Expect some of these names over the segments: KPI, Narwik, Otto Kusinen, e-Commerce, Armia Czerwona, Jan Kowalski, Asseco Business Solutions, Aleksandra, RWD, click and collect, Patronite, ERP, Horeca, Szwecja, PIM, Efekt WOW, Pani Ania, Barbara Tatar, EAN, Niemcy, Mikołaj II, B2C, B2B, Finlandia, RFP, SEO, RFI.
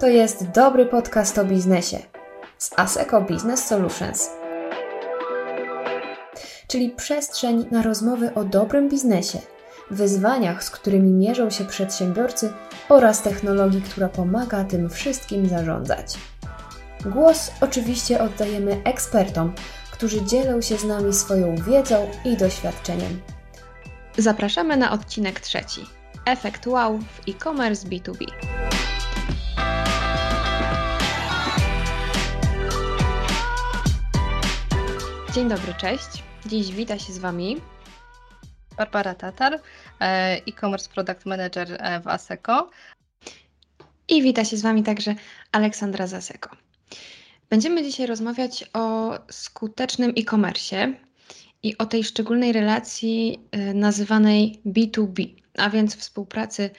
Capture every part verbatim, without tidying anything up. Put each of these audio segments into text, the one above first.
To jest dobry podcast o biznesie z Asseco Business Solutions, czyli przestrzeń na rozmowy o dobrym biznesie, wyzwaniach, z którymi mierzą się przedsiębiorcy oraz technologii, która pomaga tym wszystkim zarządzać. Głos oczywiście oddajemy ekspertom, którzy dzielą się z nami swoją wiedzą i doświadczeniem. Zapraszamy na odcinek trzeci. Efekt wow w e-commerce B dwa B. Dzień dobry, cześć. Dziś wita się z Wami Barbara Tatar, e-commerce product manager w Asseco. I wita się z Wami także Aleksandra z Asseco. Będziemy dzisiaj rozmawiać o skutecznym e-commerce i o tej szczególnej relacji nazywanej B dwa B, a więc współpracy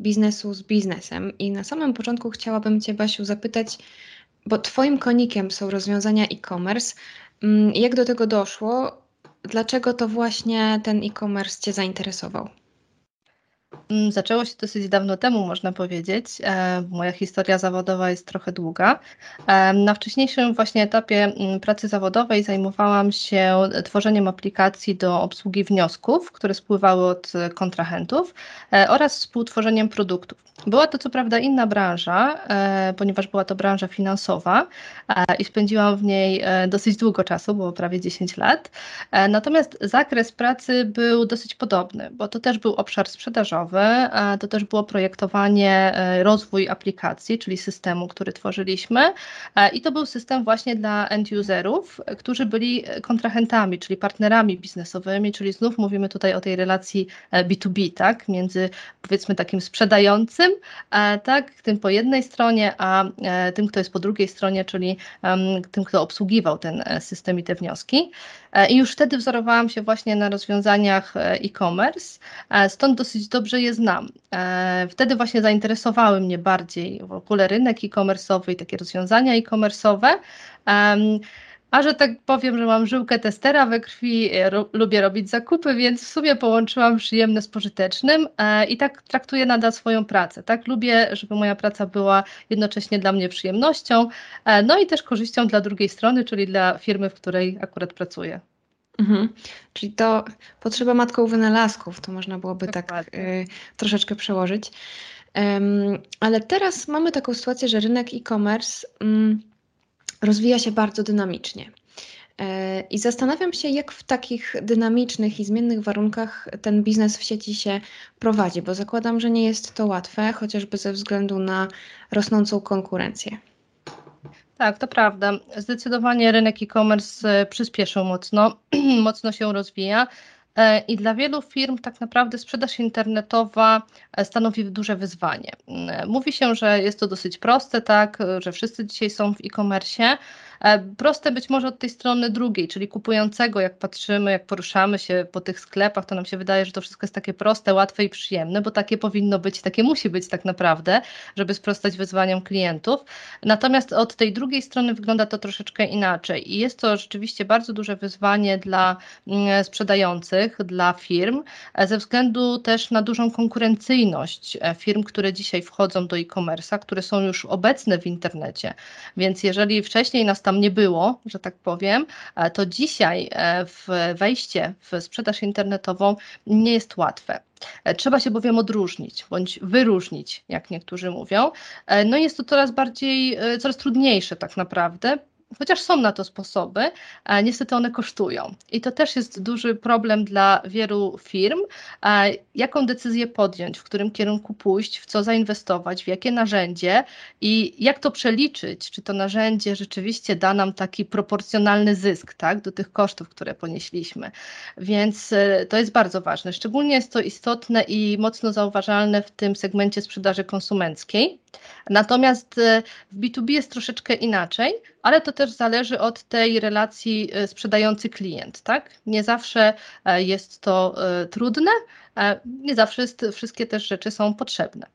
biznesu z biznesem. I na samym początku chciałabym Cię, Basiu, zapytać, bo Twoim konikiem są rozwiązania e-commerce. Jak do tego doszło? Dlaczego to właśnie ten e-commerce Cię zainteresował? Zaczęło się dosyć dawno temu, można powiedzieć. Moja historia zawodowa jest trochę długa. Na wcześniejszym właśnie etapie pracy zawodowej zajmowałam się tworzeniem aplikacji do obsługi wniosków, które spływały od kontrahentów, oraz współtworzeniem produktów. Była to co prawda inna branża, ponieważ była to branża finansowa i spędziłam w niej dosyć długo czasu, było prawie dziesięć lat. Natomiast zakres pracy był dosyć podobny, bo to też był obszar sprzedażowy. To też było projektowanie, rozwój aplikacji, czyli systemu, który tworzyliśmy, i to był system właśnie dla end-userów, którzy byli kontrahentami, czyli partnerami biznesowymi, czyli znów mówimy tutaj o tej relacji B dwa B, tak, między powiedzmy takim sprzedającym, tak, tym po jednej stronie, a tym, kto jest po drugiej stronie, czyli tym, kto obsługiwał ten system i te wnioski. I już wtedy wzorowałam się właśnie na rozwiązaniach e-commerce, stąd dosyć dobrze je znam. Wtedy właśnie zainteresowały mnie bardziej w ogóle rynek e-commerce'owy i takie rozwiązania e-commerce'owe. A że tak powiem, że mam żyłkę testera we krwi, ro- lubię robić zakupy, więc w sumie połączyłam przyjemne z pożytecznym e, i tak traktuję nadal swoją pracę. Tak, lubię, żeby moja praca była jednocześnie dla mnie przyjemnością, e, no i też korzyścią dla drugiej strony, czyli dla firmy, w której akurat pracuję. Mhm. Czyli to potrzeba matką wynalazków, to można byłoby Dokładnie. tak y, troszeczkę przełożyć. Ym, ale teraz mamy taką sytuację, że rynek e-commerce Y, rozwija się bardzo dynamicznie. I zastanawiam się, jak w takich dynamicznych i zmiennych warunkach ten biznes w sieci się prowadzi, bo zakładam, że nie jest to łatwe, chociażby ze względu na rosnącą konkurencję. Tak, to prawda. Zdecydowanie rynek e-commerce przyspieszył mocno, mocno się rozwija. I dla wielu firm tak naprawdę sprzedaż internetowa stanowi duże wyzwanie. Mówi się, że jest to dosyć proste, tak, że wszyscy dzisiaj są w e-commerce. Proste być może od tej strony drugiej, czyli kupującego, jak patrzymy, jak poruszamy się po tych sklepach, to nam się wydaje, że to wszystko jest takie proste, łatwe i przyjemne, bo takie powinno być, takie musi być tak naprawdę, żeby sprostać wyzwaniom klientów. Natomiast od tej drugiej strony wygląda to troszeczkę inaczej i jest to rzeczywiście bardzo duże wyzwanie dla sprzedających, dla firm, ze względu też na dużą konkurencyjność firm, które dzisiaj wchodzą do e-commerce'a, które są już obecne w internecie. Więc jeżeli wcześniej nas tam nie było, że tak powiem, to dzisiaj w wejście w sprzedaż internetową nie jest łatwe. Trzeba się bowiem odróżnić, bądź wyróżnić, jak niektórzy mówią. No i jest to coraz bardziej, coraz trudniejsze tak naprawdę, chociaż są na to sposoby, niestety one kosztują. I to też jest duży problem dla wielu firm, jaką decyzję podjąć, w którym kierunku pójść, w co zainwestować, w jakie narzędzie i jak to przeliczyć, czy to narzędzie rzeczywiście da nam taki proporcjonalny zysk, tak, do tych kosztów, które ponieśliśmy. Więc to jest bardzo ważne. Szczególnie jest to istotne i mocno zauważalne w tym segmencie sprzedaży konsumenckiej. Natomiast w B dwa B jest troszeczkę inaczej, ale to też zależy od tej relacji sprzedający-klient, tak? Nie zawsze jest to trudne, nie zawsze jest, wszystkie też rzeczy są potrzebne.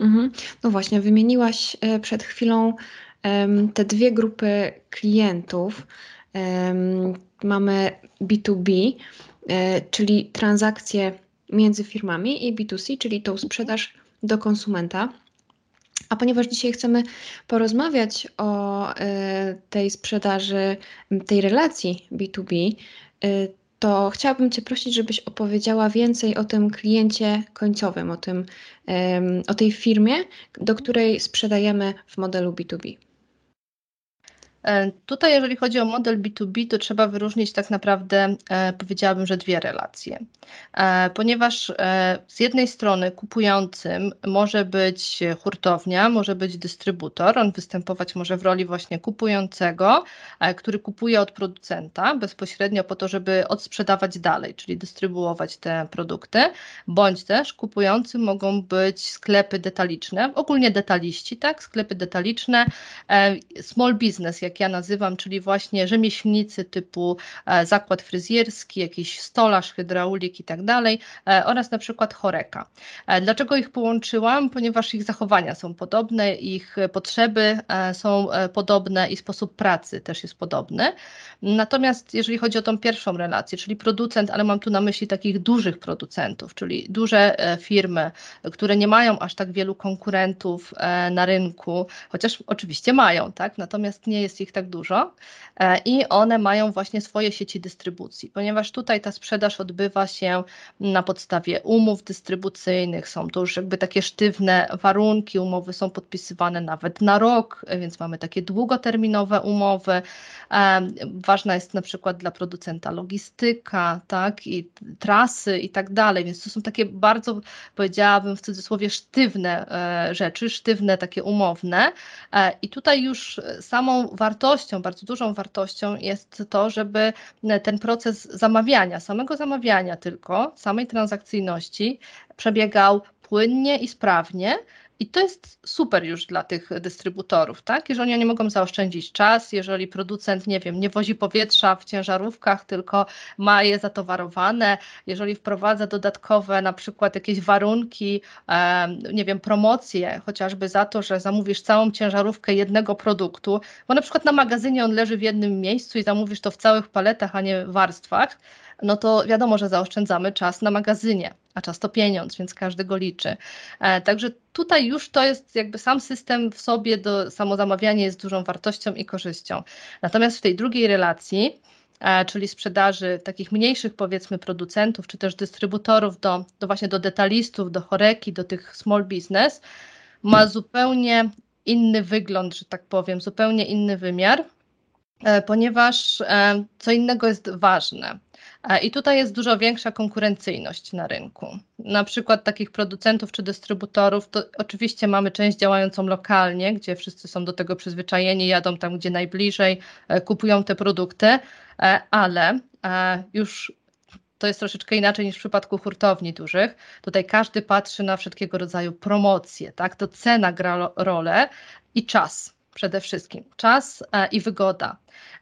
Mhm. No właśnie, wymieniłaś przed chwilą um, te dwie grupy klientów. Um, mamy B dwa B, um, czyli transakcje między firmami, i B dwa C, czyli tą sprzedaż do konsumenta. A ponieważ dzisiaj chcemy porozmawiać o y, tej sprzedaży, tej relacji B dwa B, y, to chciałabym Cię prosić, żebyś opowiedziała więcej o tym kliencie końcowym, o tym, y, o tej firmie, do której sprzedajemy w modelu B dwa B. Tutaj, jeżeli chodzi o model B dwa B, to trzeba wyróżnić tak naprawdę, e, powiedziałabym, że dwie relacje. E, ponieważ e, z jednej strony kupującym może być hurtownia, może być dystrybutor, on występować może w roli właśnie kupującego, e, który kupuje od producenta bezpośrednio po to, żeby odsprzedawać dalej, czyli dystrybuować te produkty, bądź też kupującym mogą być sklepy detaliczne, ogólnie detaliści, tak, sklepy detaliczne, e, small business, jak ja nazywam, czyli właśnie rzemieślnicy typu e, zakład fryzjerski, jakiś stolarz, hydraulik i tak dalej, e, oraz na przykład Horeca. E, dlaczego ich połączyłam? Ponieważ ich zachowania są podobne, ich potrzeby e, są e, podobne i sposób pracy też jest podobny. Natomiast jeżeli chodzi o tą pierwszą relację, czyli producent, ale mam tu na myśli takich dużych producentów, czyli duże e, firmy, które nie mają aż tak wielu konkurentów e, na rynku, chociaż oczywiście mają, tak? Natomiast nie jest ich tak dużo e, i one mają właśnie swoje sieci dystrybucji, ponieważ tutaj ta sprzedaż odbywa się na podstawie umów dystrybucyjnych, są to już jakby takie sztywne warunki, umowy są podpisywane nawet na rok, więc mamy takie długoterminowe umowy. E, ważna jest na przykład dla producenta logistyka, tak, i trasy i tak dalej, więc to są takie bardzo, powiedziałabym w cudzysłowie, sztywne e, rzeczy, sztywne, takie umowne e, i tutaj już samą wartością, bardzo dużą wartością jest to, żeby ten proces zamawiania, samego zamawiania tylko, samej transakcyjności przebiegał płynnie i sprawnie. I to jest super już dla tych dystrybutorów, tak? Jeżeli oni mogą zaoszczędzić czas, jeżeli producent, nie wiem, nie wozi powietrza w ciężarówkach, tylko ma je zatowarowane, jeżeli wprowadza dodatkowe na przykład jakieś warunki, e, nie wiem, promocje, chociażby za to, że zamówisz całą ciężarówkę jednego produktu, bo na przykład na magazynie on leży w jednym miejscu i zamówisz to w całych paletach, a nie w warstwach, no to wiadomo, że zaoszczędzamy czas na magazynie, a czas to pieniądz, więc każdy go liczy. E, także tutaj już to jest jakby sam system w sobie, do, samo zamawianie jest dużą wartością i korzyścią. Natomiast w tej drugiej relacji, e, czyli sprzedaży takich mniejszych, powiedzmy, producentów, czy też dystrybutorów do, do właśnie do detalistów, do Horeki, do tych small business, ma zupełnie inny wygląd, że tak powiem, zupełnie inny wymiar, e, ponieważ e, co innego jest ważne. I tutaj jest dużo większa konkurencyjność na rynku. Na przykład takich producentów czy dystrybutorów, to oczywiście mamy część działającą lokalnie, gdzie wszyscy są do tego przyzwyczajeni, jadą tam, gdzie najbliżej, kupują te produkty, ale już to jest troszeczkę inaczej niż w przypadku hurtowni dużych. Tutaj każdy patrzy na wszelkiego rodzaju promocje, tak? To cena gra rolę i czas. Przede wszystkim czas e, i wygoda,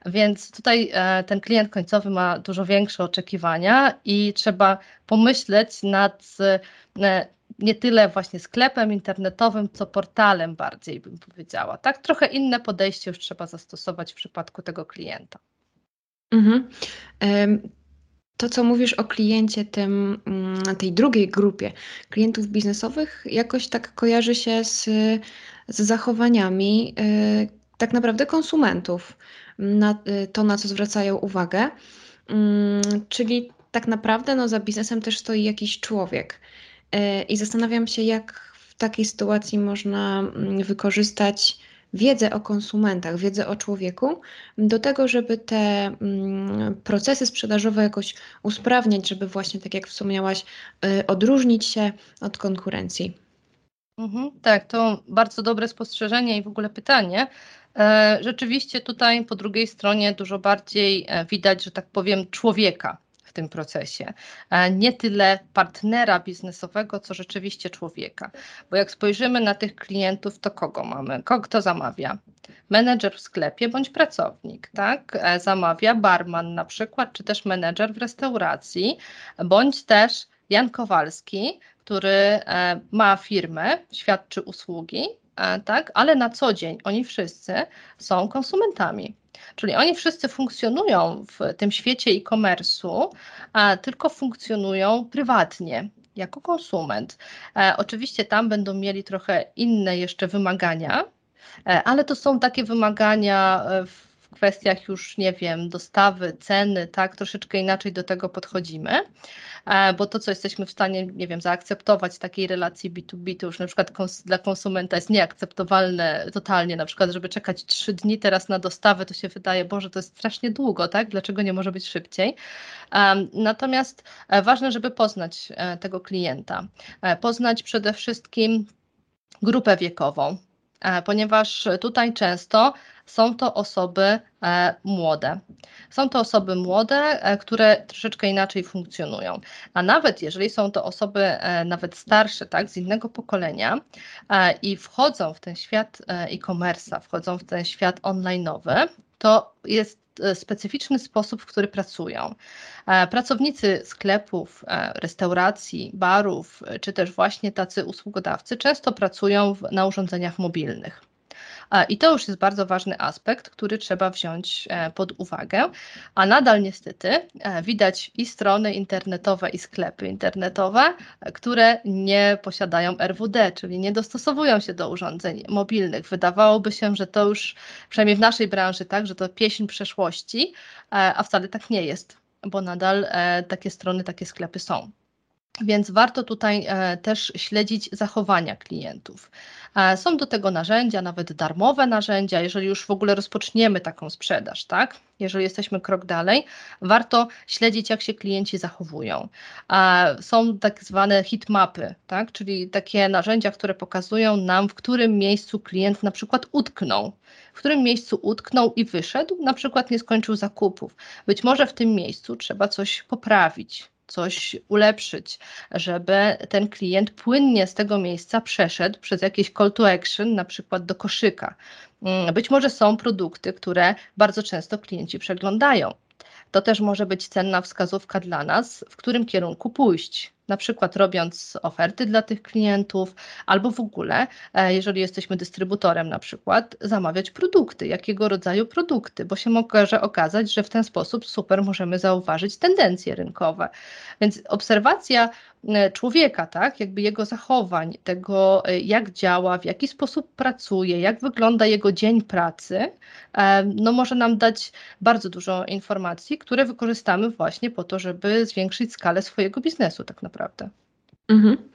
więc tutaj e, ten klient końcowy ma dużo większe oczekiwania i trzeba pomyśleć nad e, nie tyle właśnie sklepem internetowym, co portalem bardziej, bym powiedziała. Tak, trochę inne podejście już trzeba zastosować w przypadku tego klienta. Mhm. Um. To, co mówisz o kliencie tym, tej drugiej grupie klientów biznesowych, jakoś tak kojarzy się z, z zachowaniami yy, tak naprawdę konsumentów, na, yy, to na co zwracają uwagę, yy, czyli tak naprawdę no, za biznesem też stoi jakiś człowiek yy, i zastanawiam się, jak w takiej sytuacji można yy, wykorzystać wiedzę o konsumentach, wiedzę o człowieku, do tego, żeby te mm, procesy sprzedażowe jakoś usprawniać, żeby właśnie, tak jak wspomniałaś, y, odróżnić się od konkurencji. Mhm, tak, to bardzo dobre spostrzeżenie i w ogóle pytanie. E, rzeczywiście tutaj po drugiej stronie dużo bardziej e, widać, że tak powiem, człowieka w tym procesie. Nie tyle partnera biznesowego, co rzeczywiście człowieka. Bo jak spojrzymy na tych klientów, to kogo mamy? Kogo, kto zamawia? Menedżer w sklepie bądź pracownik, tak? Zamawia barman na przykład, czy też menedżer w restauracji, bądź też Jan Kowalski, który ma firmę, świadczy usługi, tak? Ale na co dzień oni wszyscy są konsumentami. Czyli oni wszyscy funkcjonują w tym świecie e-commerce'u, a tylko funkcjonują prywatnie. jako konsument. E, oczywiście tam będą mieli trochę inne jeszcze wymagania, e, ale to są takie wymagania w kwestiach już, nie wiem, dostawy, ceny, tak, troszeczkę inaczej do tego podchodzimy, e, bo to, co jesteśmy w stanie, nie wiem, zaakceptować w takiej relacji B dwa B, to już na przykład kons- dla konsumenta jest nieakceptowalne totalnie, na przykład, żeby czekać trzy dni teraz na dostawę, to się wydaje, Boże, to jest strasznie długo, tak, dlaczego nie może być szybciej? E, natomiast e, ważne, żeby poznać e, tego klienta, e, poznać przede wszystkim grupę wiekową, e, ponieważ tutaj często są to osoby e, młode. Są to osoby młode, e, które troszeczkę inaczej funkcjonują. A nawet jeżeli są to osoby e, nawet starsze, tak, z innego pokolenia e, i wchodzą w ten świat e, e-commerce'a, wchodzą w ten świat online'owy, to jest e, specyficzny sposób, w który pracują. E, pracownicy sklepów, e, restauracji, barów, e, czy też właśnie tacy usługodawcy często pracują w, na urządzeniach mobilnych. I to już jest bardzo ważny aspekt, który trzeba wziąć pod uwagę, a nadal niestety widać i strony internetowe, i sklepy internetowe, które nie posiadają R W D, czyli nie dostosowują się do urządzeń mobilnych. Wydawałoby się, że to już, przynajmniej w naszej branży, tak, że to pieśń przeszłości, a wcale tak nie jest, bo nadal takie strony, takie sklepy są. Więc warto tutaj e, też śledzić zachowania klientów. E, są do tego narzędzia, nawet darmowe narzędzia, jeżeli już w ogóle rozpoczniemy taką sprzedaż, tak? Jeżeli jesteśmy krok dalej, warto śledzić, jak się klienci zachowują. E, są tak zwane hitmapy, tak? Czyli takie narzędzia, które pokazują nam, w którym miejscu klient na przykład utknął, w którym miejscu utknął i wyszedł, na przykład nie skończył zakupów. Być może w tym miejscu trzeba coś poprawić, coś ulepszyć, żeby ten klient płynnie z tego miejsca przeszedł przez jakieś call to action, na przykład do koszyka. Być może są produkty, które bardzo często klienci przeglądają. To też może być cenna wskazówka dla nas, w którym kierunku pójść, na przykład robiąc oferty dla tych klientów, albo w ogóle, jeżeli jesteśmy dystrybutorem na przykład, zamawiać produkty, jakiego rodzaju produkty, bo się może okazać, że w ten sposób super możemy zauważyć tendencje rynkowe. Więc obserwacja człowieka, tak, jakby jego zachowań, tego jak działa, w jaki sposób pracuje, jak wygląda jego dzień pracy, no może nam dać bardzo dużo informacji, które wykorzystamy właśnie po to, żeby zwiększyć skalę swojego biznesu tak naprawdę. Mhm.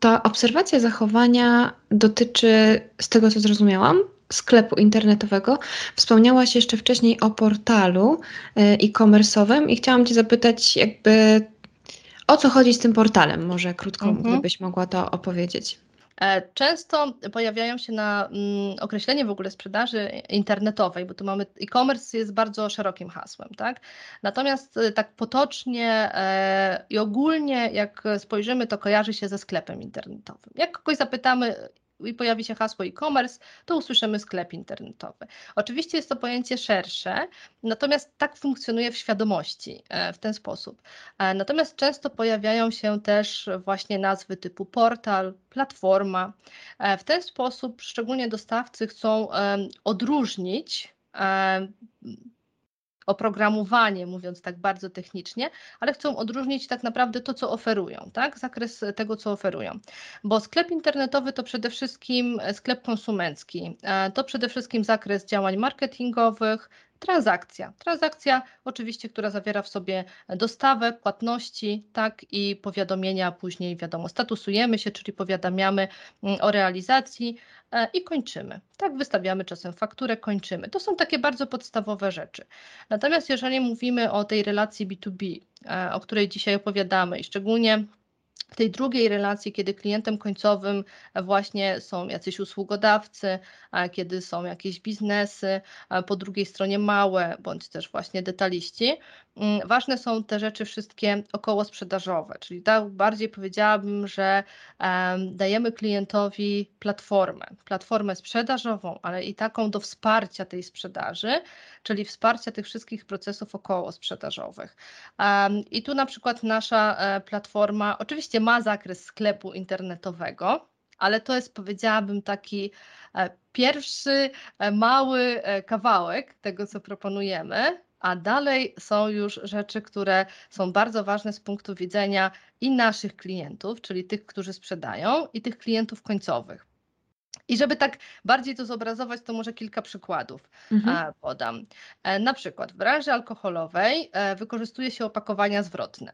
Ta obserwacja zachowania dotyczy, z tego co zrozumiałam, sklepu internetowego. Wspomniałaś jeszcze wcześniej o portalu e-commerce'owym i chciałam Cię zapytać jakby o co chodzi z tym portalem, może krótko, mhm. gdybyś mogła to opowiedzieć. Często pojawiają się na mm, określenie w ogóle sprzedaży internetowej, bo tu mamy e-commerce jest bardzo szerokim hasłem, tak? Natomiast tak potocznie e, i ogólnie jak spojrzymy, to kojarzy się ze sklepem internetowym. Jak kogoś zapytamy i pojawi się hasło e-commerce, to usłyszymy sklep internetowy. Oczywiście jest to pojęcie szersze, natomiast tak funkcjonuje w świadomości w ten sposób. Natomiast często pojawiają się też właśnie nazwy typu portal, platforma. W ten sposób szczególnie dostawcy chcą odróżnić oprogramowanie, mówiąc tak bardzo technicznie, ale chcą odróżnić tak naprawdę to, co oferują, tak? Zakres tego, co oferują. Bo sklep internetowy to przede wszystkim sklep konsumencki, to przede wszystkim zakres działań marketingowych, transakcja. Transakcja oczywiście, która zawiera w sobie dostawę, płatności, tak, i powiadomienia, później wiadomo, statusujemy się, czyli powiadamiamy o realizacji i kończymy. Tak, wystawiamy czasem fakturę, kończymy. To są takie bardzo podstawowe rzeczy. Natomiast jeżeli mówimy o tej relacji B dwa B, o której dzisiaj opowiadamy i szczególnie w tej drugiej relacji, kiedy klientem końcowym właśnie są jacyś usługodawcy, kiedy są jakieś biznesy, po drugiej stronie małe, bądź też właśnie detaliści, ważne są te rzeczy wszystkie okołosprzedażowe, czyli tak bardziej powiedziałabym, że dajemy klientowi platformę, platformę sprzedażową, ale i taką do wsparcia tej sprzedaży, czyli wsparcia tych wszystkich procesów okołosprzedażowych. I tu na przykład nasza platforma oczywiście ma zakres sklepu internetowego, ale to jest, powiedziałabym, taki pierwszy mały kawałek tego, co proponujemy, A dalej są już rzeczy, które są bardzo ważne z punktu widzenia i naszych klientów, czyli tych, którzy sprzedają, i tych klientów końcowych. I żeby tak bardziej to zobrazować, to może kilka przykładów mhm. podam. Na przykład w branży alkoholowej wykorzystuje się opakowania zwrotne.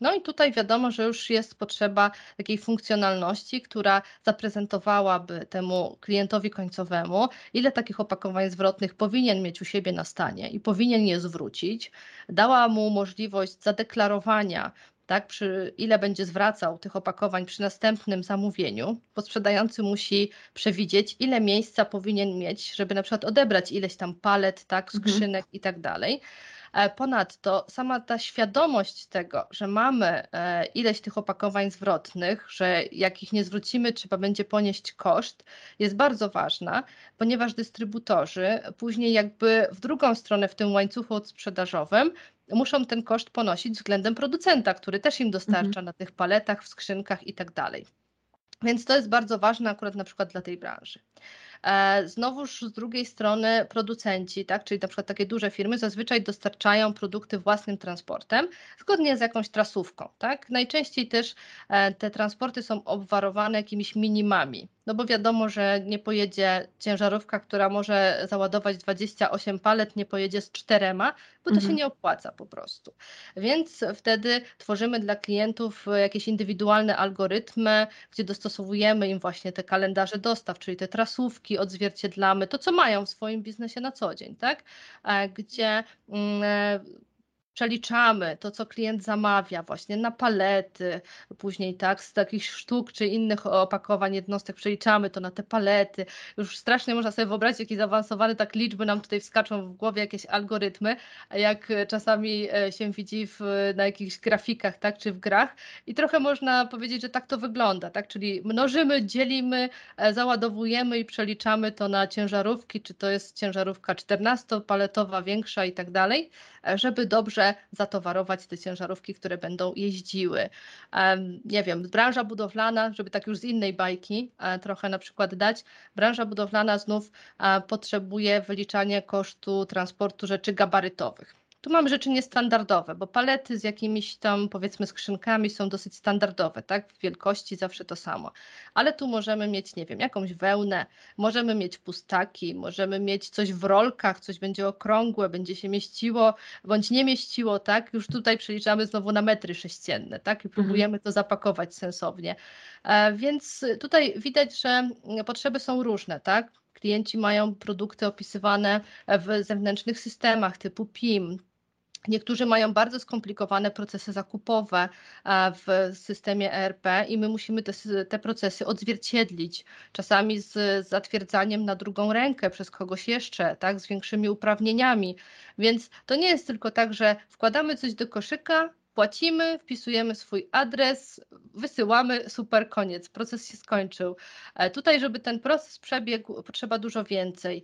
No i tutaj wiadomo, że już jest potrzeba takiej funkcjonalności, która zaprezentowałaby temu klientowi końcowemu, ile takich opakowań zwrotnych powinien mieć u siebie na stanie i powinien je zwrócić. Dała mu możliwość zadeklarowania, tak, przy ile będzie zwracał tych opakowań przy następnym zamówieniu, bo sprzedający musi przewidzieć, ile miejsca powinien mieć, żeby na przykład odebrać ileś tam palet, tak, skrzynek i tak dalej. Ponadto sama ta świadomość tego, że mamy ileś tych opakowań zwrotnych, że jak ich nie zwrócimy, trzeba będzie ponieść koszt, jest bardzo ważna, ponieważ dystrybutorzy później jakby w drugą stronę w tym łańcuchu odsprzedażowym muszą ten koszt ponosić względem producenta, który też im dostarcza mhm. na tych paletach, w skrzynkach i tak dalej. Więc to jest bardzo ważne akurat na przykład dla tej branży. Znowuż z drugiej strony producenci, tak, czyli na przykład takie duże firmy zazwyczaj dostarczają produkty własnym transportem zgodnie z jakąś trasówką. Tak? Najczęściej też te transporty są obwarowane jakimiś minimami, no bo wiadomo, że nie pojedzie ciężarówka, która może załadować dwadzieścia osiem palet, nie pojedzie z czterema, bo to mhm. się nie opłaca po prostu. Więc wtedy tworzymy dla klientów jakieś indywidualne algorytmy, gdzie dostosowujemy im właśnie te kalendarze dostaw, czyli te trasówki, odzwierciedlamy to, co mają w swoim biznesie na co dzień, tak? Gdzie mm, przeliczamy to, co klient zamawia właśnie na palety, później tak z takich sztuk czy innych opakowań, jednostek przeliczamy to na te palety. Już strasznie można sobie wyobrazić, jakie zaawansowane tak liczby nam tutaj wskaczą w głowie, jakieś algorytmy, jak czasami się widzi w, na jakichś grafikach, tak, czy w grach, i trochę można powiedzieć, że tak to wygląda, tak, czyli mnożymy, dzielimy, załadowujemy i przeliczamy to na ciężarówki, czy to jest ciężarówka czternastopaletowa, większa i tak dalej, żeby dobrze zatowarować te ciężarówki, które będą jeździły. Nie wiem, branża budowlana, żeby tak już z innej bajki trochę na przykład dać, branża budowlana znów potrzebuje wyliczania kosztu transportu rzeczy gabarytowych. Tu mamy rzeczy niestandardowe, bo palety z jakimiś tam, powiedzmy, skrzynkami są dosyć standardowe, tak? W wielkości zawsze to samo. Ale tu możemy mieć, nie wiem, jakąś wełnę, możemy mieć pustaki, możemy mieć coś w rolkach, coś będzie okrągłe, będzie się mieściło bądź nie mieściło, tak? Już tutaj przeliczamy znowu na metry sześcienne, tak? I próbujemy to zapakować sensownie. Więc tutaj widać, że potrzeby są różne, tak? Klienci mają produkty opisywane w zewnętrznych systemach typu P I M. Niektórzy mają bardzo skomplikowane procesy zakupowe w systemie E R P i my musimy te, te procesy odzwierciedlić. Czasami z zatwierdzaniem na drugą rękę przez kogoś jeszcze, tak, z większymi uprawnieniami. Więc to nie jest tylko tak, że wkładamy coś do koszyka, płacimy, wpisujemy swój adres, wysyłamy, super, koniec, proces się skończył. Tutaj, żeby ten proces przebiegł, potrzeba dużo więcej.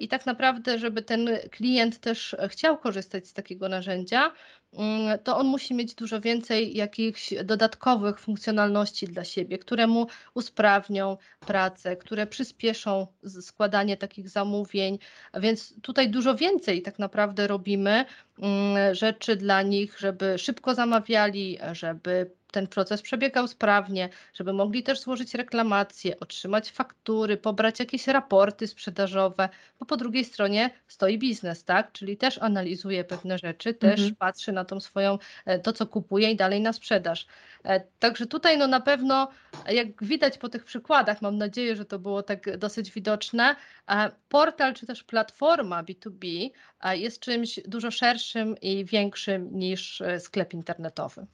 I tak naprawdę, żeby ten klient też chciał korzystać z takiego narzędzia, to on musi mieć dużo więcej jakichś dodatkowych funkcjonalności dla siebie, które mu usprawnią pracę, które przyspieszą składanie takich zamówień, więc tutaj dużo więcej tak naprawdę robimy rzeczy dla nich, żeby szybko zamawiali, żeby ten proces przebiegał sprawnie, żeby mogli też złożyć reklamacje, otrzymać faktury, pobrać jakieś raporty sprzedażowe, bo po drugiej stronie stoi biznes, tak? Czyli też analizuje pewne rzeczy, też mhm. patrzy na tą swoją, to co kupuje i dalej na sprzedaż. Także tutaj no na pewno, jak widać po tych przykładach, mam nadzieję, że to było tak dosyć widoczne, portal czy też platforma B dwa B jest czymś dużo szerszym i większym niż sklep internetowy.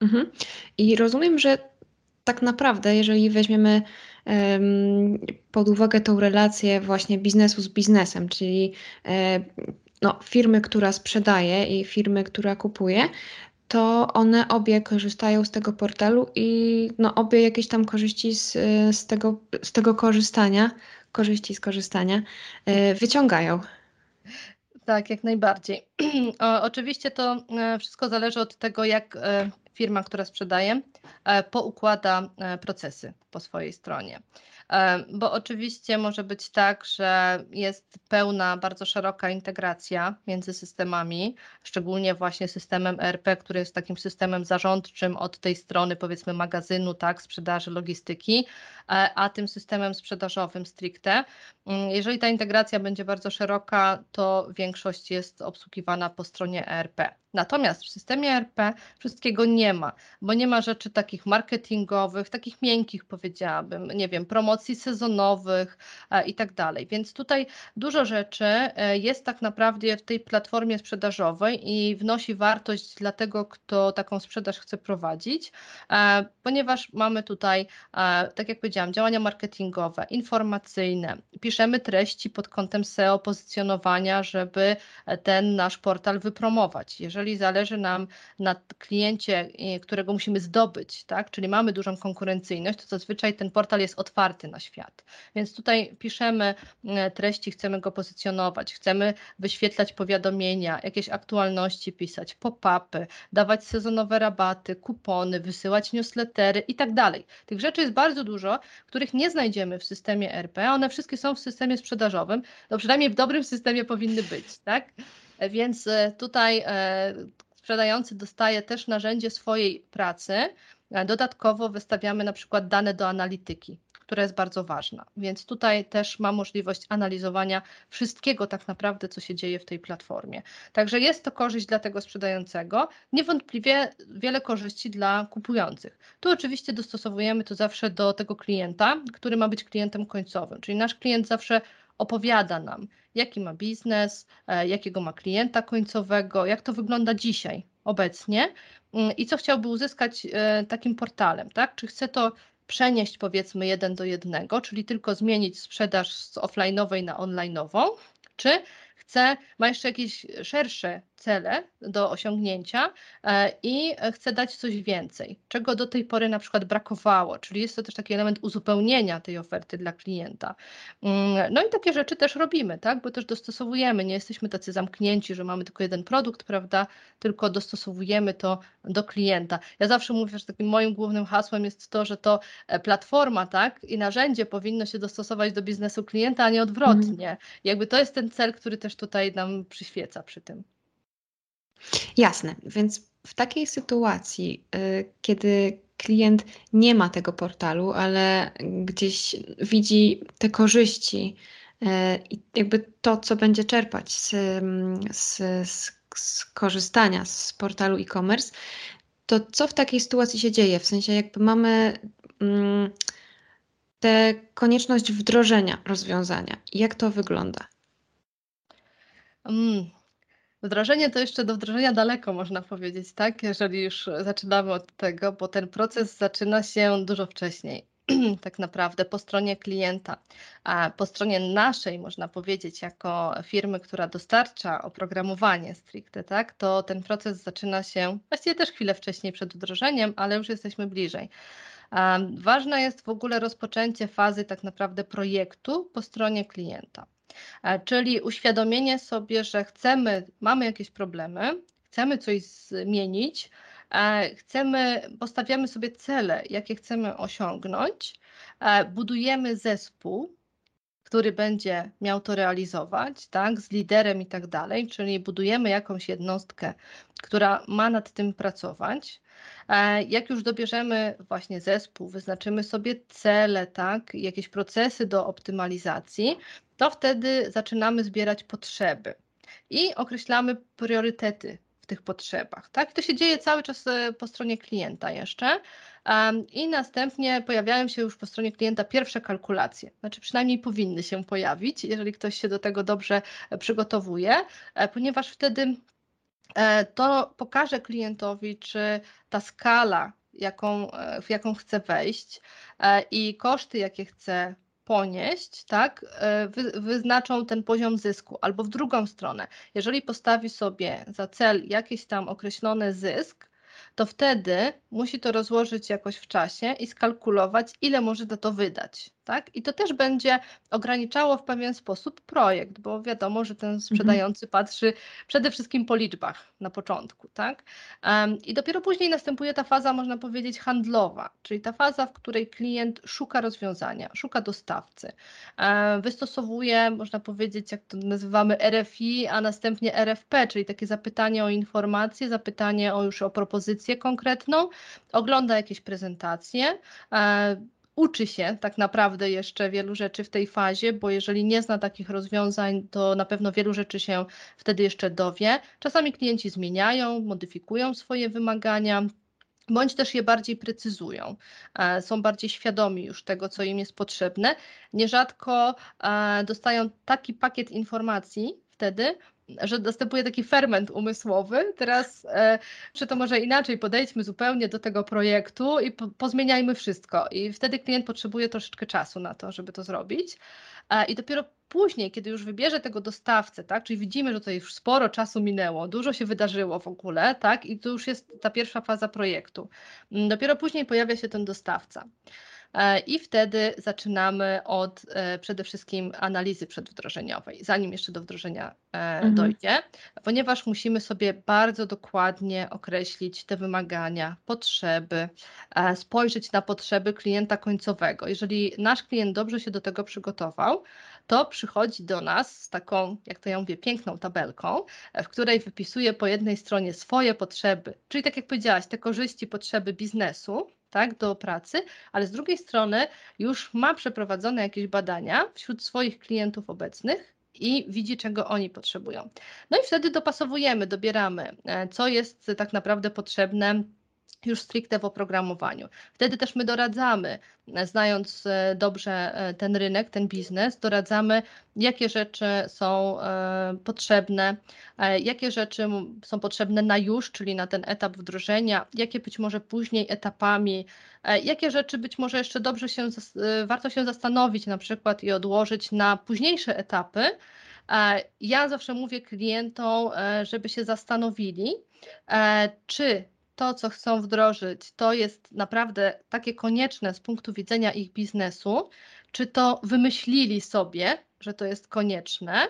Mhm. I rozumiem, że tak naprawdę, jeżeli weźmiemy um, pod uwagę tą relację właśnie biznesu z biznesem, czyli e, no, firmy, która sprzedaje i firmy, która kupuje, to one obie korzystają z tego portalu i no, obie jakieś tam korzyści z, z, tego, z tego korzystania, korzyści z korzystania e, wyciągają. Tak, jak najbardziej. o, oczywiście to e, wszystko zależy od tego, jak e, firma, która sprzedaje, poukłada procesy po swojej stronie. Bo oczywiście może być tak, że jest pełna, bardzo szeroka integracja między systemami, szczególnie właśnie systemem E R P, który jest takim systemem zarządczym od tej strony, powiedzmy, magazynu, tak, sprzedaży, logistyki, a tym systemem sprzedażowym stricte. Jeżeli ta integracja będzie bardzo szeroka, to większość jest obsługiwana po stronie E R P. Natomiast w systemie E R P wszystkiego nie ma, bo nie ma rzeczy takich marketingowych, takich miękkich, powiedziałabym, nie wiem, promocji sezonowych i tak dalej. Więc tutaj dużo rzeczy jest tak naprawdę w tej platformie sprzedażowej i wnosi wartość dla tego, kto taką sprzedaż chce prowadzić, ponieważ mamy tutaj, tak jak powiedziałam, działania marketingowe, informacyjne. Piszemy treści pod kątem S E O, pozycjonowania, żeby ten nasz portal wypromować. Jeżeli zależy nam na kliencie, którego musimy zdobyć, tak, czyli mamy dużą konkurencyjność, to zazwyczaj ten portal jest otwarty na świat. Więc tutaj piszemy treści, chcemy go pozycjonować, chcemy wyświetlać powiadomienia, jakieś aktualności pisać, pop-upy, dawać sezonowe rabaty, kupony, wysyłać newslettery i tak dalej. Tych rzeczy jest bardzo dużo, których nie znajdziemy w systemie E R P, one wszystkie są w systemie sprzedażowym, no przynajmniej w dobrym systemie powinny być, tak? Więc tutaj sprzedający dostaje też narzędzie swojej pracy. Dodatkowo wystawiamy na przykład dane do analityki, która jest bardzo ważna. Więc tutaj też ma możliwość analizowania wszystkiego tak naprawdę, co się dzieje w tej platformie. Także jest to korzyść dla tego sprzedającego, niewątpliwie wiele korzyści dla kupujących. Tu oczywiście dostosowujemy to zawsze do tego klienta, który ma być klientem końcowym, czyli nasz klient zawsze opowiada nam, jaki ma biznes, jakiego ma klienta końcowego, jak to wygląda dzisiaj, obecnie i co chciałby uzyskać takim portalem, tak? Czy chce to przenieść, powiedzmy, jeden do jednego, czyli tylko zmienić sprzedaż z offline'owej na online'ową, czy chce, ma jeszcze jakieś szersze cele do osiągnięcia i chce dać coś więcej, czego do tej pory na przykład brakowało, czyli jest to też taki element uzupełnienia tej oferty dla klienta. No i takie rzeczy też robimy, tak, bo też dostosowujemy, nie jesteśmy tacy zamknięci, że mamy tylko jeden produkt, prawda, tylko dostosowujemy to do klienta. Ja zawsze mówię, że takim moim głównym hasłem jest to, że to platforma, tak, i narzędzie powinno się dostosować do biznesu klienta, a nie odwrotnie. Jakby to jest ten cel, który też tutaj nam przyświeca przy tym. Jasne, więc w takiej sytuacji, yy, kiedy klient nie ma tego portalu, ale gdzieś widzi te korzyści yy, i jakby to, co będzie czerpać z, z, z, z korzystania z portalu e-commerce, to co w takiej sytuacji się dzieje? W sensie jakby mamy yy, tę konieczność wdrożenia rozwiązania. Jak to wygląda? Mm. Wdrożenie to jeszcze do wdrożenia daleko, można powiedzieć, tak? Jeżeli już zaczynamy od tego, bo ten proces zaczyna się dużo wcześniej, tak naprawdę po stronie klienta, a po stronie naszej, można powiedzieć, jako firmy, która dostarcza oprogramowanie stricte, tak? To ten proces zaczyna się właściwie też chwilę wcześniej przed wdrożeniem, ale już jesteśmy bliżej. Ważne jest w ogóle rozpoczęcie fazy tak naprawdę projektu po stronie klienta. Czyli uświadomienie sobie, że chcemy, mamy jakieś problemy, chcemy coś zmienić, chcemy, postawiamy sobie cele, jakie chcemy osiągnąć, budujemy zespół, który będzie miał to realizować, tak, z liderem i tak dalej, czyli budujemy jakąś jednostkę, która ma nad tym pracować. Jak już dobierzemy właśnie zespół, wyznaczymy sobie cele, tak, jakieś procesy do optymalizacji, to wtedy zaczynamy zbierać potrzeby i określamy priorytety w tych potrzebach, tak? To się dzieje cały czas po stronie klienta jeszcze i następnie pojawiają się już po stronie klienta pierwsze kalkulacje, znaczy przynajmniej powinny się pojawić, jeżeli ktoś się do tego dobrze przygotowuje, ponieważ wtedy to pokaże klientowi, czy ta skala, jaką, w jaką chce wejść i koszty, jakie chce ponieść, tak, Wy, wyznaczą ten poziom zysku, albo w drugą stronę. Jeżeli postawi sobie za cel jakiś tam określony zysk, to wtedy musi to rozłożyć jakoś w czasie i skalkulować, ile może na to wydać. tak? I to też będzie ograniczało w pewien sposób projekt, bo wiadomo, że ten sprzedający mhm. patrzy przede wszystkim po liczbach na początku, tak? Um, I dopiero później następuje ta faza, można powiedzieć, handlowa, czyli ta faza, w której klient szuka rozwiązania, szuka dostawcy, um, wystosowuje, można powiedzieć, jak to nazywamy R F I, a następnie R F P, czyli takie zapytanie o informacje, zapytanie o już o propozycję konkretną, ogląda jakieś prezentacje, um, uczy się tak naprawdę jeszcze wielu rzeczy w tej fazie, bo jeżeli nie zna takich rozwiązań, to na pewno wielu rzeczy się wtedy jeszcze dowie. Czasami klienci zmieniają, modyfikują swoje wymagania, bądź też je bardziej precyzują, są bardziej świadomi już tego, co im jest potrzebne. Nierzadko dostają taki pakiet informacji wtedy, że następuje taki ferment umysłowy. Teraz, e, czy to może inaczej, podejdźmy zupełnie do tego projektu i po, pozmieniajmy wszystko. I wtedy klient potrzebuje troszeczkę czasu na to, żeby to zrobić. E, I dopiero później, kiedy już wybierze tego dostawcę, tak, czyli widzimy, że tutaj już sporo czasu minęło, dużo się wydarzyło w ogóle, tak, i to już jest ta pierwsza faza projektu. Dopiero później pojawia się ten dostawca. I wtedy zaczynamy od e, przede wszystkim analizy przedwdrożeniowej, zanim jeszcze do wdrożenia e, mhm. dojdzie, ponieważ musimy sobie bardzo dokładnie określić te wymagania, potrzeby, e, spojrzeć na potrzeby klienta końcowego. Jeżeli nasz klient dobrze się do tego przygotował, to przychodzi do nas z taką, jak to ja mówię, piękną tabelką, w której wypisuje po jednej stronie swoje potrzeby, czyli tak jak powiedziałaś, te korzyści, potrzeby biznesu, tak, do pracy, ale z drugiej strony już ma przeprowadzone jakieś badania wśród swoich klientów obecnych i widzi, czego oni potrzebują. No i wtedy dopasowujemy, dobieramy, co jest tak naprawdę potrzebne już stricte w oprogramowaniu. Wtedy też my doradzamy, znając dobrze ten rynek, ten biznes, doradzamy, jakie rzeczy są potrzebne, jakie rzeczy są potrzebne na już, czyli na ten etap wdrożenia, jakie być może później etapami, jakie rzeczy być może jeszcze dobrze się, warto się zastanowić na przykład i odłożyć na późniejsze etapy. Ja zawsze mówię klientom, żeby się zastanowili, czy to, co chcą wdrożyć, to jest naprawdę takie konieczne z punktu widzenia ich biznesu, czy to wymyślili sobie, że to jest konieczne,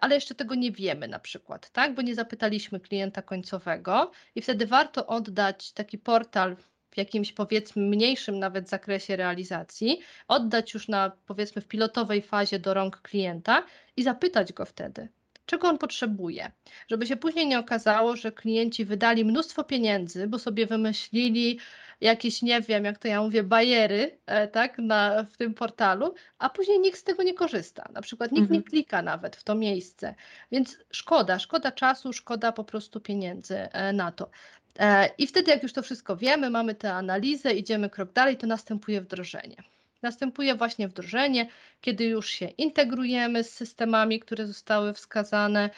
ale jeszcze tego nie wiemy na przykład, tak? Bo nie zapytaliśmy klienta końcowego i wtedy warto oddać taki portal w jakimś, powiedzmy, mniejszym nawet zakresie realizacji, oddać już na, powiedzmy, w pilotowej fazie do rąk klienta i zapytać go wtedy, czego on potrzebuje, żeby się później nie okazało, że klienci wydali mnóstwo pieniędzy, bo sobie wymyślili jakieś, nie wiem, jak to ja mówię, bajery, tak, na, w tym portalu, a później nikt z tego nie korzysta, na przykład nikt mhm. nie klika nawet w to miejsce, więc szkoda, szkoda czasu, szkoda po prostu pieniędzy na to. I wtedy, jak już to wszystko wiemy, mamy tę analizę, idziemy krok dalej, to następuje wdrożenie. Następuje właśnie wdrożenie, kiedy już się integrujemy z systemami, które zostały wskazane,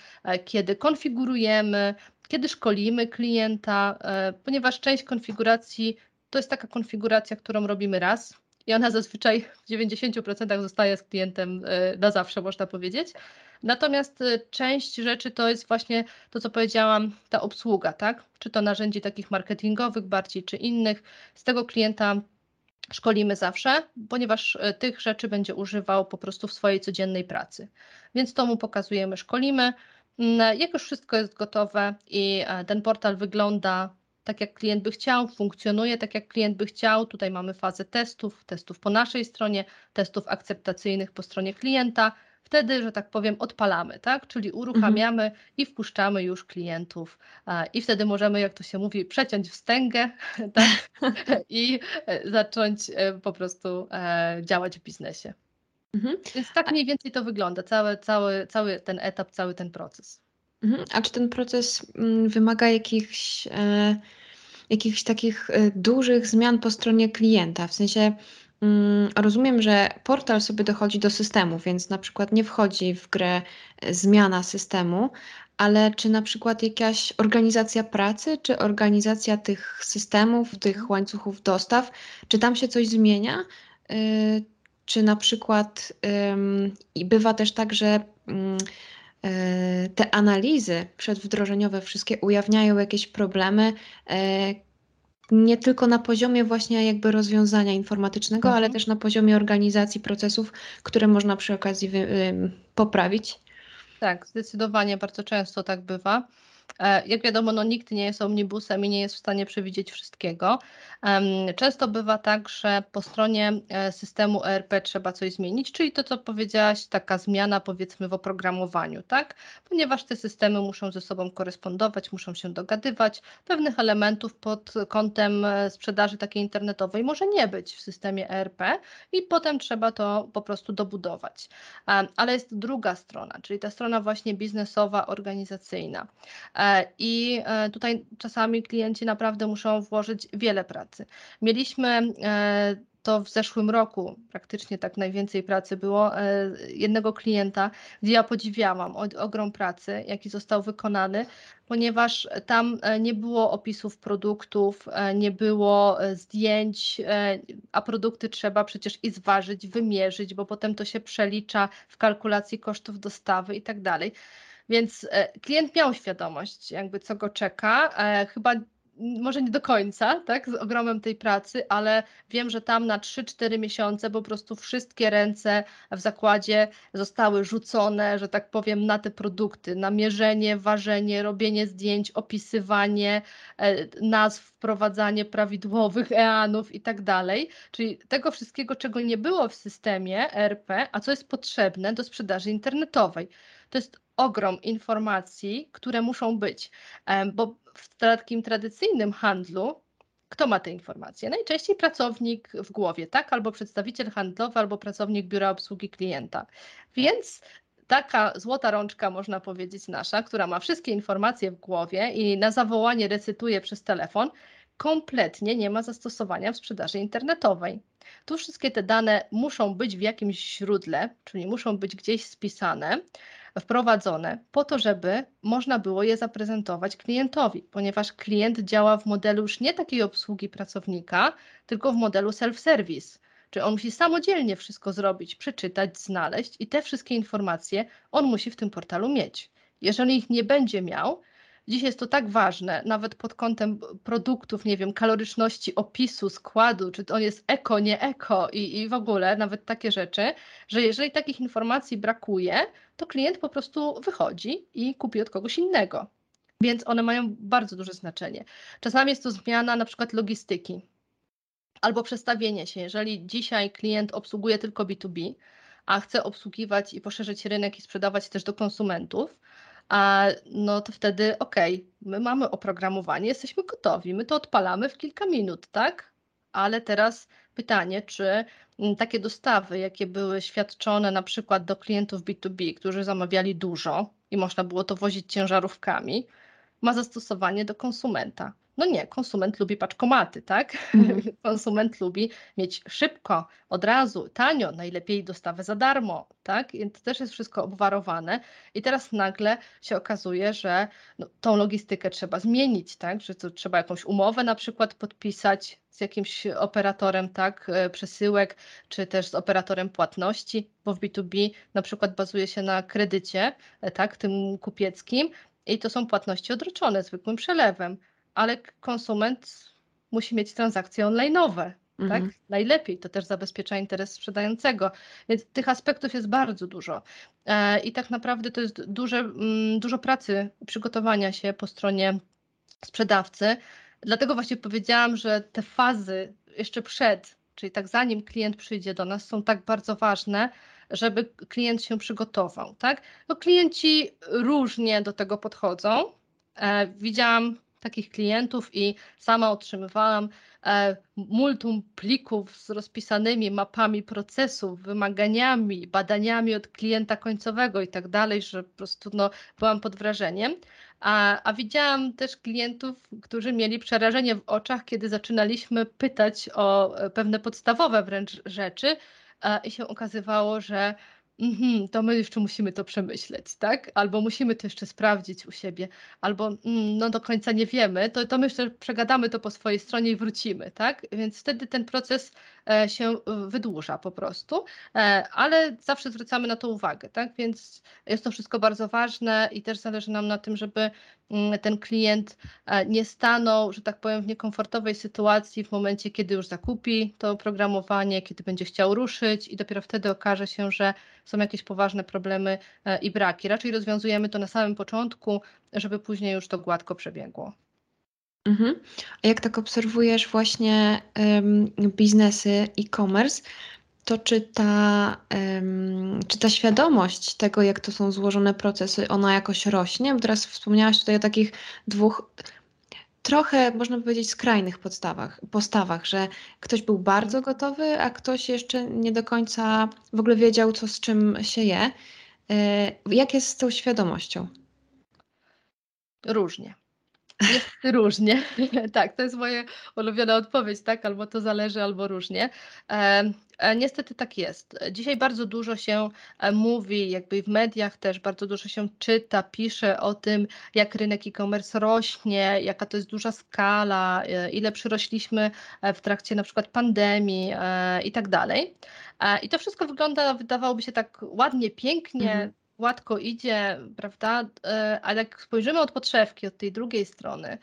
kiedy konfigurujemy, kiedy szkolimy klienta, ponieważ część konfiguracji to jest taka konfiguracja, którą robimy raz i ona zazwyczaj w dziewięćdziesięciu procentach zostaje z klientem na zawsze, można powiedzieć. Natomiast część rzeczy to jest właśnie to, co powiedziałam, ta obsługa, tak? Czy to narzędzi takich marketingowych bardziej, czy innych, z tego klienta szkolimy zawsze, ponieważ tych rzeczy będzie używał po prostu w swojej codziennej pracy. Więc to mu pokazujemy, szkolimy. Jak już wszystko jest gotowe i ten portal wygląda tak, jak klient by chciał, funkcjonuje tak, jak klient by chciał. Tutaj mamy fazę testów, testów po naszej stronie, testów akceptacyjnych po stronie klienta. Wtedy, że tak powiem, odpalamy, tak? Czyli uruchamiamy mhm. i wpuszczamy już klientów i wtedy możemy, jak to się mówi, przeciąć wstęgę, tak? I zacząć po prostu działać w biznesie. Mhm. Więc tak mniej więcej to wygląda, cały, cały, cały ten etap, cały ten proces. Mhm. A czy ten proces wymaga jakichś, e, jakichś takich dużych zmian po stronie klienta? W sensie rozumiem, że portal sobie dochodzi do systemu, więc na przykład nie wchodzi w grę zmiana systemu, ale czy na przykład jakaś organizacja pracy, czy organizacja tych systemów, tych łańcuchów dostaw, czy tam się coś zmienia? Czy na przykład i bywa też tak, że te analizy przedwdrożeniowe wszystkie ujawniają jakieś problemy, nie tylko na poziomie właśnie jakby rozwiązania informatycznego, mhm. ale też na poziomie organizacji procesów, które można przy okazji wy, y, poprawić. Tak, zdecydowanie bardzo często tak bywa. Jak wiadomo, no, nikt nie jest omnibusem i nie jest w stanie przewidzieć wszystkiego. Często bywa tak, że po stronie systemu E R P trzeba coś zmienić, czyli to, co powiedziałaś, taka zmiana powiedzmy w oprogramowaniu, tak? Ponieważ te systemy muszą ze sobą korespondować, muszą się dogadywać. Pewnych elementów pod kątem sprzedaży takiej internetowej może nie być w systemie E R P i potem trzeba to po prostu dobudować. Ale jest druga strona, czyli ta strona właśnie biznesowa, organizacyjna. I tutaj czasami klienci naprawdę muszą włożyć wiele pracy. Mieliśmy to w zeszłym roku, praktycznie tak najwięcej pracy było, jednego klienta, gdzie ja podziwiałam ogrom pracy, jaki został wykonany, ponieważ tam nie było opisów produktów, nie było zdjęć, a produkty trzeba przecież i zważyć, wymierzyć, bo potem to się przelicza w kalkulacji kosztów dostawy i tak dalej. Więc klient miał świadomość, jakby co go czeka, chyba może nie do końca, tak, z ogromem tej pracy, ale wiem, że tam na trzy cztery miesiące po prostu wszystkie ręce w zakładzie zostały rzucone, że tak powiem, na te produkty, na mierzenie, ważenie, robienie zdjęć, opisywanie nazw, wprowadzanie prawidłowych E A N ów i tak dalej. Czyli tego wszystkiego, czego nie było w systemie E R P, a co jest potrzebne do sprzedaży internetowej. To jest ogrom informacji, które muszą być, bo w takim tradycyjnym handlu kto ma te informacje? Najczęściej pracownik w głowie, tak? Albo przedstawiciel handlowy, albo pracownik biura obsługi klienta. Więc taka złota rączka, można powiedzieć, nasza, która ma wszystkie informacje w głowie i na zawołanie recytuje przez telefon, kompletnie nie ma zastosowania w sprzedaży internetowej. Tu wszystkie te dane muszą być w jakimś źródle, czyli muszą być gdzieś spisane, wprowadzone po to, żeby można było je zaprezentować klientowi, ponieważ klient działa w modelu już nie takiej obsługi pracownika, tylko w modelu self-service, czyli on musi samodzielnie wszystko zrobić, przeczytać, znaleźć i te wszystkie informacje on musi w tym portalu mieć. Jeżeli ich nie będzie miał, dziś jest to tak ważne, nawet pod kątem produktów, nie wiem, kaloryczności, opisu, składu, czy on jest eko, nie eko i, i w ogóle nawet takie rzeczy, że jeżeli takich informacji brakuje, to klient po prostu wychodzi i kupi od kogoś innego. Więc one mają bardzo duże znaczenie. Czasami jest to zmiana na przykład logistyki albo przestawienie się. Jeżeli dzisiaj klient obsługuje tylko B dwa B, a chce obsługiwać i poszerzyć rynek i sprzedawać też do konsumentów, a no to wtedy okej, okay, my mamy oprogramowanie, jesteśmy gotowi, my to odpalamy w kilka minut, tak? Ale teraz pytanie, czy takie dostawy, jakie były świadczone na przykład do klientów B dwa B, którzy zamawiali dużo i można było to wozić ciężarówkami, ma zastosowanie do konsumenta. No nie, konsument lubi paczkomaty, tak? Mm. Konsument lubi mieć szybko, od razu, tanio, najlepiej dostawę za darmo, tak? I to też jest wszystko obwarowane i teraz nagle się okazuje, że no, tą logistykę trzeba zmienić, tak? Że to trzeba jakąś umowę na przykład podpisać z jakimś operatorem, tak? Przesyłek, czy też z operatorem płatności, bo w B dwa B na przykład bazuje się na kredycie, tak? Tym kupieckim i to są płatności odroczone, zwykłym przelewem. Ale konsument musi mieć transakcje online'owe, mhm. tak? Najlepiej to też zabezpiecza interes sprzedającego, więc tych aspektów jest bardzo dużo e, i tak naprawdę to jest duże, mm, dużo pracy przygotowania się po stronie sprzedawcy, dlatego właśnie powiedziałam, że te fazy jeszcze przed, czyli tak zanim klient przyjdzie do nas, są tak bardzo ważne, żeby klient się przygotował, tak? No klienci różnie do tego podchodzą, e, widziałam takich klientów i sama otrzymywałam e, multum plików z rozpisanymi mapami procesów, wymaganiami, badaniami od klienta końcowego i tak dalej, że po prostu no, byłam pod wrażeniem. A, a widziałam też klientów, którzy mieli przerażenie w oczach, kiedy zaczynaliśmy pytać o pewne podstawowe wręcz rzeczy e, i się okazywało, że Mm-hmm, to my jeszcze musimy to przemyśleć, tak? Albo musimy to jeszcze sprawdzić u siebie, albo mm, no do końca nie wiemy, to, to my jeszcze przegadamy to po swojej stronie i wrócimy, tak? Więc wtedy ten proces e, się wydłuża po prostu, e, ale zawsze zwracamy na to uwagę, tak? Więc jest to wszystko bardzo ważne i też zależy nam na tym, żeby ten klient nie stanął, że tak powiem, w niekomfortowej sytuacji w momencie, kiedy już zakupi to oprogramowanie, kiedy będzie chciał ruszyć i dopiero wtedy okaże się, że są jakieś poważne problemy i braki. Raczej rozwiązujemy to na samym początku, żeby później już to gładko przebiegło. Mhm. A jak tak obserwujesz właśnie um, biznesy e-commerce, to czy ta, um, czy ta świadomość tego, jak to są złożone procesy, ona jakoś rośnie? Bo teraz wspomniałaś tutaj o takich dwóch trochę, można powiedzieć, skrajnych podstawach, postawach, że ktoś był bardzo gotowy, a ktoś jeszcze nie do końca w ogóle wiedział, co z czym się je. Y- jak jest z tą świadomością? Różnie. Jest różnie, tak, to jest moja ulubiona odpowiedź, tak, albo to zależy, albo różnie. E, e, niestety tak jest. Dzisiaj bardzo dużo się e, mówi, jakby w mediach też bardzo dużo się czyta, pisze o tym, jak rynek e-commerce rośnie, jaka to jest duża skala, e, ile przyrośliśmy w trakcie na przykład pandemii e, i tak dalej. E, I to wszystko wygląda, wydawałoby się tak ładnie, pięknie, mhm. Gładko idzie, prawda, ale jak spojrzymy od podszewki, od tej drugiej strony,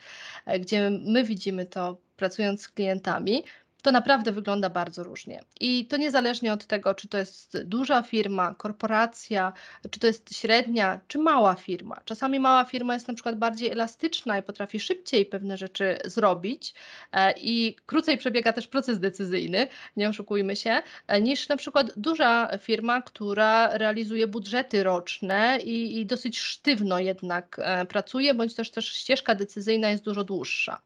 gdzie my widzimy to pracując z klientami, to naprawdę wygląda bardzo różnie. I to niezależnie od tego, czy to jest duża firma, korporacja, czy to jest średnia, czy mała firma. Czasami mała firma jest na przykład bardziej elastyczna i potrafi szybciej pewne rzeczy zrobić i krócej przebiega też proces decyzyjny, nie oszukujmy się, niż na przykład duża firma, która realizuje budżety roczne i, i dosyć sztywno jednak pracuje, bądź też, też ścieżka decyzyjna jest dużo dłuższa.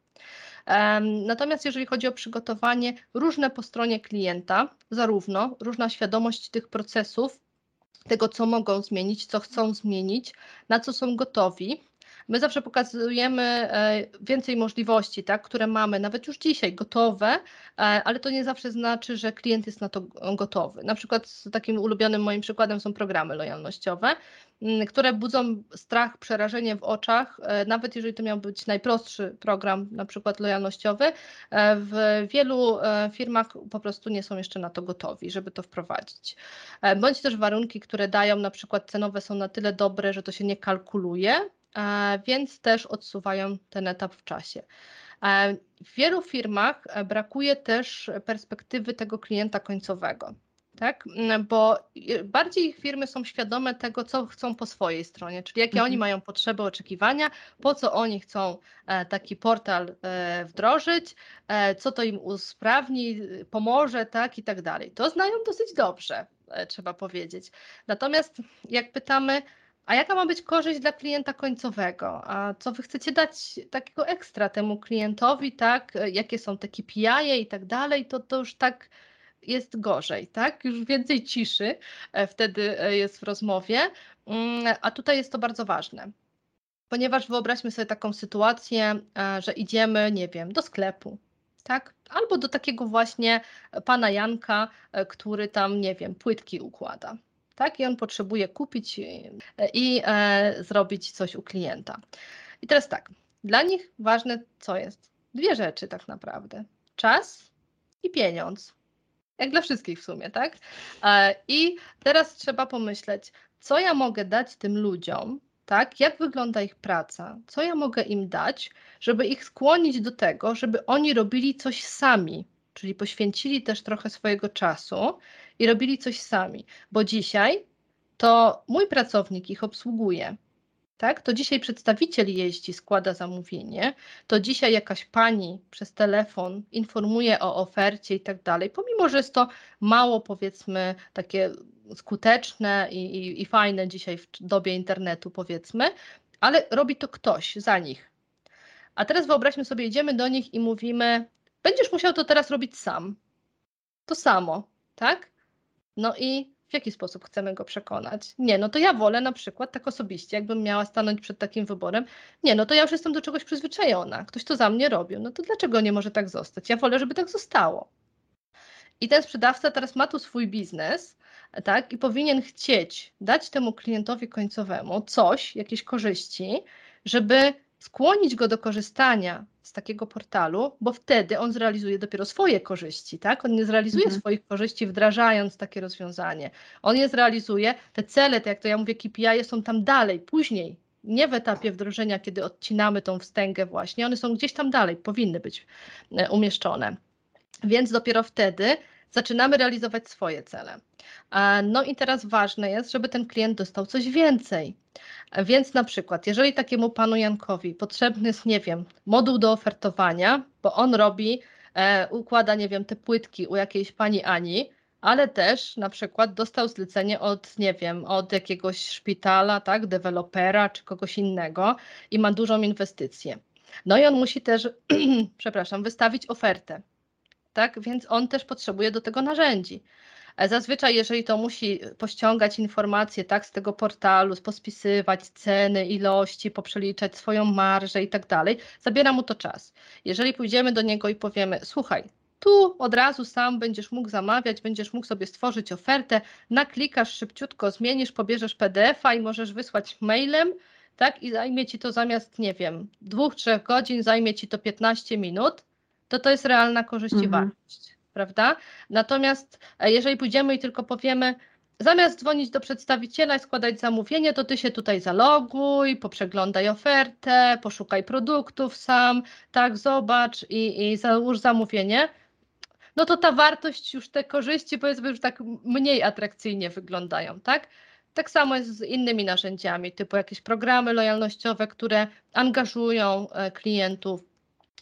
Natomiast jeżeli chodzi o przygotowanie, różne po stronie klienta, zarówno różna świadomość tych procesów, tego co mogą zmienić, co chcą zmienić, na co są gotowi. My zawsze pokazujemy więcej możliwości, tak, które mamy nawet już dzisiaj gotowe, ale to nie zawsze znaczy, że klient jest na to gotowy. Na przykład takim ulubionym moim przykładem są programy lojalnościowe, które budzą strach, przerażenie w oczach, nawet jeżeli to miał być najprostszy program, na przykład lojalnościowy, w wielu firmach po prostu nie są jeszcze na to gotowi, żeby to wprowadzić. Bądź też warunki, które dają, na przykład cenowe, są na tyle dobre, że to się nie kalkuluje, więc też odsuwają ten etap w czasie. W wielu firmach brakuje też perspektywy tego klienta końcowego. Tak? Bo bardziej firmy są świadome tego, co chcą po swojej stronie, czyli jakie oni mają potrzeby, oczekiwania, po co oni chcą taki portal wdrożyć, co to im usprawni, pomoże, tak, i tak dalej. To znają dosyć dobrze, trzeba powiedzieć. Natomiast jak pytamy, a jaka ma być korzyść dla klienta końcowego? A co wy chcecie dać takiego ekstra temu klientowi, tak? Jakie są te K P I i tak dalej, to, to już tak jest gorzej, tak? Już więcej ciszy wtedy jest w rozmowie, a tutaj jest to bardzo ważne. Ponieważ wyobraźmy sobie taką sytuację, że idziemy, nie wiem, do sklepu, tak? Albo do takiego właśnie pana Janka, który tam, nie wiem, płytki układa. Tak? I on potrzebuje kupić i e, zrobić coś u klienta. I teraz tak, dla nich ważne co jest? Dwie rzeczy tak naprawdę. Czas i pieniądz. Jak dla wszystkich w sumie, tak? E, I teraz trzeba pomyśleć, co ja mogę dać tym ludziom, tak? Jak wygląda ich praca? Co ja mogę im dać, żeby ich skłonić do tego, żeby oni robili coś sami? Czyli poświęcili też trochę swojego czasu i robili coś sami, bo dzisiaj to mój pracownik ich obsługuje, tak? To dzisiaj przedstawiciel jeździ, składa zamówienie, to dzisiaj jakaś pani przez telefon informuje o ofercie i tak dalej, pomimo że jest to mało, powiedzmy, takie skuteczne i, i, i fajne dzisiaj w dobie internetu, powiedzmy, ale robi to ktoś za nich. A teraz wyobraźmy sobie, idziemy do nich i mówimy: będziesz musiał to teraz robić sam. To samo, tak? No i w jaki sposób chcemy go przekonać? Nie, no to ja wolę na przykład tak osobiście, jakbym miała stanąć przed takim wyborem. Nie, no to ja już jestem do czegoś przyzwyczajona. Ktoś to za mnie robił. No to dlaczego nie może tak zostać? Ja wolę, żeby tak zostało. I ten sprzedawca teraz ma tu swój biznes, tak? I powinien chcieć dać temu klientowi końcowemu coś, jakieś korzyści, żeby skłonić go do korzystania z takiego portalu, bo wtedy on zrealizuje dopiero swoje korzyści, tak? On nie zrealizuje mhm. swoich korzyści, wdrażając takie rozwiązanie. On je zrealizuje, te cele, te, jak to ja mówię, K P I są tam dalej, później nie w etapie wdrożenia, kiedy odcinamy tą wstęgę właśnie, one są gdzieś tam dalej, powinny być umieszczone. Więc dopiero wtedy zaczynamy realizować swoje cele. No i teraz ważne jest, żeby ten klient dostał coś więcej. Więc na przykład, jeżeli takiemu panu Jankowi potrzebny jest, nie wiem, moduł do ofertowania, bo on robi, e, układa, nie wiem, te płytki u jakiejś pani Ani, ale też na przykład dostał zlecenie od, nie wiem, od jakiegoś szpitala, tak, dewelopera czy kogoś innego i ma dużą inwestycję. No i on musi też, przepraszam, wystawić ofertę. Tak, więc on też potrzebuje do tego narzędzi. Zazwyczaj, jeżeli to musi pościągać informacje, tak, z tego portalu, pospisywać ceny, ilości, poprzeliczać swoją marżę i tak dalej, zabiera mu to czas. Jeżeli pójdziemy do niego i powiemy, słuchaj, tu od razu sam będziesz mógł zamawiać, będziesz mógł sobie stworzyć ofertę, naklikasz szybciutko, zmienisz, pobierzesz P D F a i możesz wysłać mailem, tak, i zajmie ci to zamiast, nie wiem, dwóch, trzech godzin, zajmie ci to piętnaście minut, to to jest realna korzyść mhm. i wartość, prawda? Natomiast jeżeli pójdziemy i tylko powiemy, zamiast dzwonić do przedstawiciela i składać zamówienie, to ty się tutaj zaloguj, poprzeglądaj ofertę, poszukaj produktów sam, tak, zobacz i, i załóż zamówienie, no to ta wartość, już te korzyści, powiedzmy, już tak mniej atrakcyjnie wyglądają, tak? Tak samo jest z innymi narzędziami, typu jakieś programy lojalnościowe, które angażują klientów,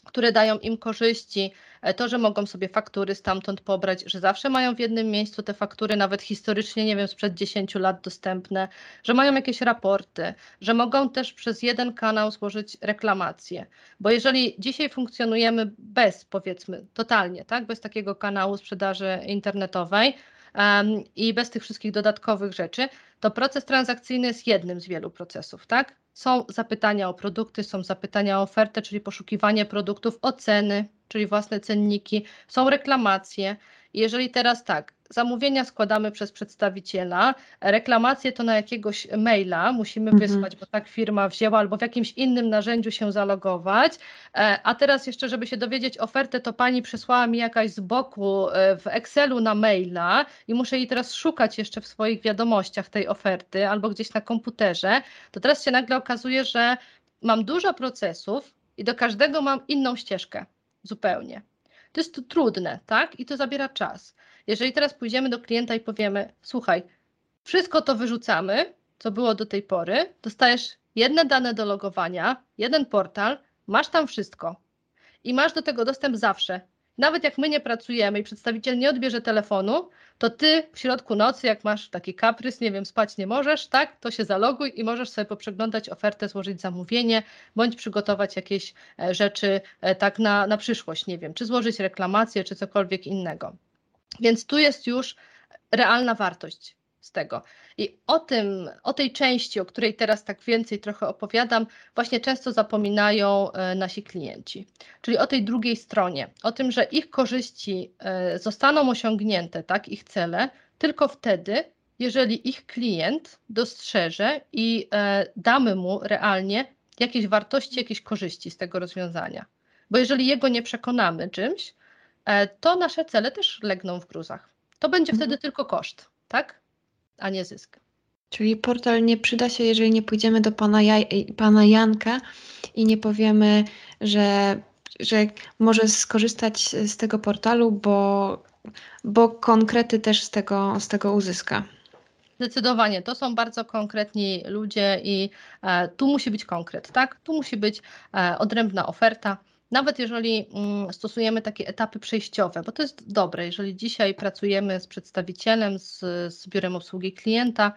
które dają im korzyści, to, że mogą sobie faktury stamtąd pobrać, że zawsze mają w jednym miejscu te faktury, nawet historycznie, nie wiem, sprzed dziesięciu lat dostępne, że mają jakieś raporty, że mogą też przez jeden kanał złożyć reklamację. Bo jeżeli dzisiaj funkcjonujemy bez, powiedzmy, totalnie, tak, bez takiego kanału sprzedaży internetowej, um, i bez tych wszystkich dodatkowych rzeczy, to proces transakcyjny jest jednym z wielu procesów, tak? Są zapytania o produkty, są zapytania o ofertę, czyli poszukiwanie produktów, oceny, czyli własne cenniki, są reklamacje. Jeżeli teraz tak, zamówienia składamy przez przedstawiciela, reklamacje to na jakiegoś maila musimy mhm. wysłać, bo tak firma wzięła, albo w jakimś innym narzędziu się zalogować, a teraz jeszcze, żeby się dowiedzieć ofertę, to pani przysłała mi jakaś z boku w Excelu na maila i muszę jej teraz szukać jeszcze w swoich wiadomościach tej oferty, albo gdzieś na komputerze, to teraz się nagle okazuje, że mam dużo procesów i do każdego mam inną ścieżkę zupełnie. To jest to trudne, tak? I to zabiera czas. Jeżeli teraz pójdziemy do klienta i powiemy, słuchaj, wszystko to wyrzucamy, co było do tej pory, dostajesz jedne dane do logowania, jeden portal, masz tam wszystko i masz do tego dostęp zawsze. Nawet jak my nie pracujemy i przedstawiciel nie odbierze telefonu, to ty w środku nocy, jak masz taki kaprys, nie wiem, spać nie możesz, tak, to się zaloguj i możesz sobie poprzeglądać ofertę, złożyć zamówienie, bądź przygotować jakieś rzeczy tak na, na przyszłość, nie wiem, czy złożyć reklamację, czy cokolwiek innego. Więc tu jest już realna wartość z tego. I o tym, o tej części, o której teraz tak więcej trochę opowiadam, właśnie często zapominają nasi klienci. Czyli o tej drugiej stronie, o tym, że ich korzyści zostaną osiągnięte, tak, ich cele, tylko wtedy, jeżeli ich klient dostrzeże i damy mu realnie jakieś wartości, jakieś korzyści z tego rozwiązania. Bo jeżeli jego nie przekonamy czymś, to nasze cele też legną w gruzach. To będzie mhm. wtedy tylko koszt, tak? A nie zysk. Czyli portal nie przyda się, jeżeli nie pójdziemy do pana, ja, pana Janka i nie powiemy, że, że może skorzystać z tego portalu, bo, bo konkrety też z tego, z tego uzyska. Zdecydowanie, to są bardzo konkretni ludzie i e, tu musi być konkret, tak? Tu musi być e, odrębna oferta. Nawet jeżeli stosujemy takie etapy przejściowe, bo to jest dobre, jeżeli dzisiaj pracujemy z przedstawicielem, z, z biurem obsługi klienta,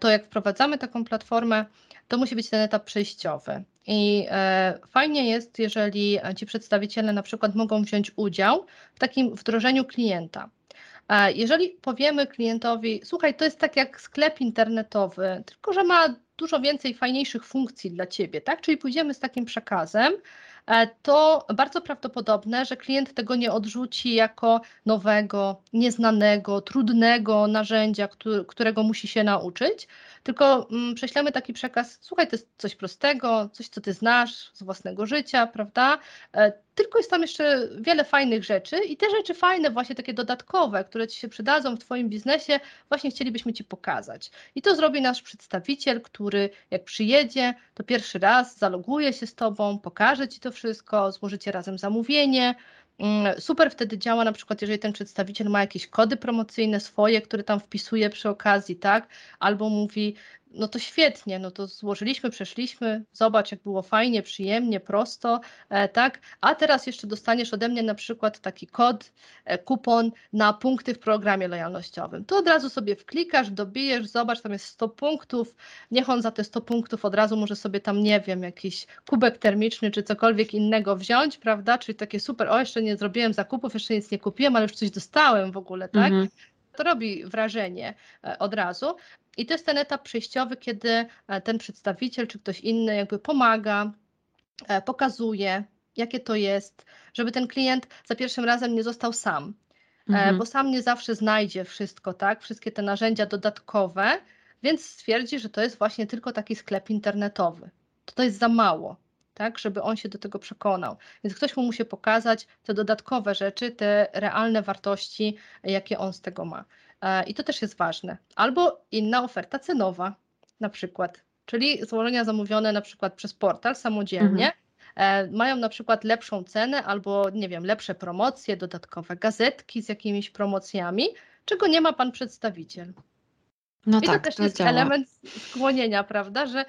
to jak wprowadzamy taką platformę, to musi być ten etap przejściowy. I fajnie jest, jeżeli ci przedstawiciele na przykład mogą wziąć udział w takim wdrożeniu klienta. Jeżeli powiemy klientowi, słuchaj, to jest tak jak sklep internetowy, tylko że ma dużo więcej fajniejszych funkcji dla ciebie, tak? Czyli pójdziemy z takim przekazem, to bardzo prawdopodobne, że klient tego nie odrzuci jako nowego, nieznanego, trudnego narzędzia, którego musi się nauczyć, tylko prześlemy taki przekaz, słuchaj, to jest coś prostego, coś, co ty znasz z własnego życia, prawda? tylko jest tam jeszcze wiele fajnych rzeczy i te rzeczy fajne, właśnie takie dodatkowe, które Ci się przydadzą w Twoim biznesie, właśnie chcielibyśmy Ci pokazać. I to zrobi nasz przedstawiciel, który jak przyjedzie, to pierwszy raz zaloguje się z Tobą, pokaże Ci to wszystko, złożycie razem zamówienie. Super wtedy działa na przykład, jeżeli ten przedstawiciel ma jakieś kody promocyjne swoje, które tam wpisuje przy okazji, tak? Albo mówi, no to świetnie, no to złożyliśmy, przeszliśmy, zobacz jak było fajnie, przyjemnie, prosto, tak? A teraz jeszcze dostaniesz ode mnie na przykład taki kod, kupon na punkty w programie lojalnościowym. To od razu sobie wklikasz, dobijesz, zobacz, tam jest sto punktów, niech on za te sto punktów od razu może sobie tam, nie wiem, jakiś kubek termiczny czy cokolwiek innego wziąć, prawda? Czyli takie super, o jeszcze nie zrobiłem zakupów, jeszcze nic nie kupiłem, ale już coś dostałem w ogóle, tak? Mhm. To robi wrażenie od razu. I to jest ten etap przejściowy, kiedy ten przedstawiciel czy ktoś inny jakby pomaga, pokazuje, jakie to jest, żeby ten klient za pierwszym razem nie został sam, mhm. bo sam nie zawsze znajdzie wszystko, tak? Wszystkie te narzędzia dodatkowe, więc stwierdzi, że to jest właśnie tylko taki sklep internetowy. To, to jest za mało, tak? Żeby on się do tego przekonał. Więc ktoś mu musi pokazać te dodatkowe rzeczy, te realne wartości, jakie on z tego ma. I to też jest ważne. Albo inna oferta cenowa na przykład, czyli złożenia zamówione na przykład przez portal samodzielnie, mhm. mają na przykład lepszą cenę albo, nie wiem, lepsze promocje, dodatkowe gazetki z jakimiś promocjami, czego nie ma pan przedstawiciel. No i tak, to też to jest działa. Element skłonienia, prawda, że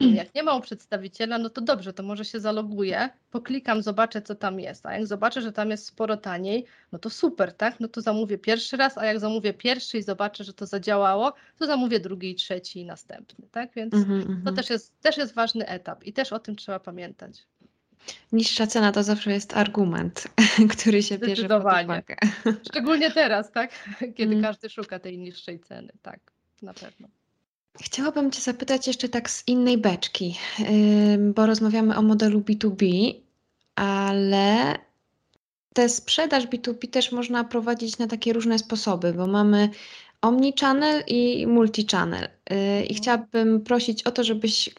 jak nie ma u przedstawiciela, no to dobrze, to może się zaloguję, poklikam, zobaczę, co tam jest, a jak zobaczę, że tam jest sporo taniej, no to super, tak, no to zamówię pierwszy raz, a jak zamówię pierwszy i zobaczę, że to zadziałało, to zamówię drugi i trzeci i następny, tak, więc mm-hmm, to też jest, też jest ważny etap i też o tym trzeba pamiętać. Niższa cena to zawsze jest argument, który się bierze pod uwagę. Szczególnie teraz, tak, kiedy mm. każdy szuka tej niższej ceny, tak. Na pewno. Chciałabym Cię zapytać jeszcze tak z innej beczki, bo rozmawiamy o modelu B dwa B, ale tę sprzedaż B dwa B też można prowadzić na takie różne sposoby, bo mamy omnichannel i multichannel. I chciałabym prosić o to, żebyś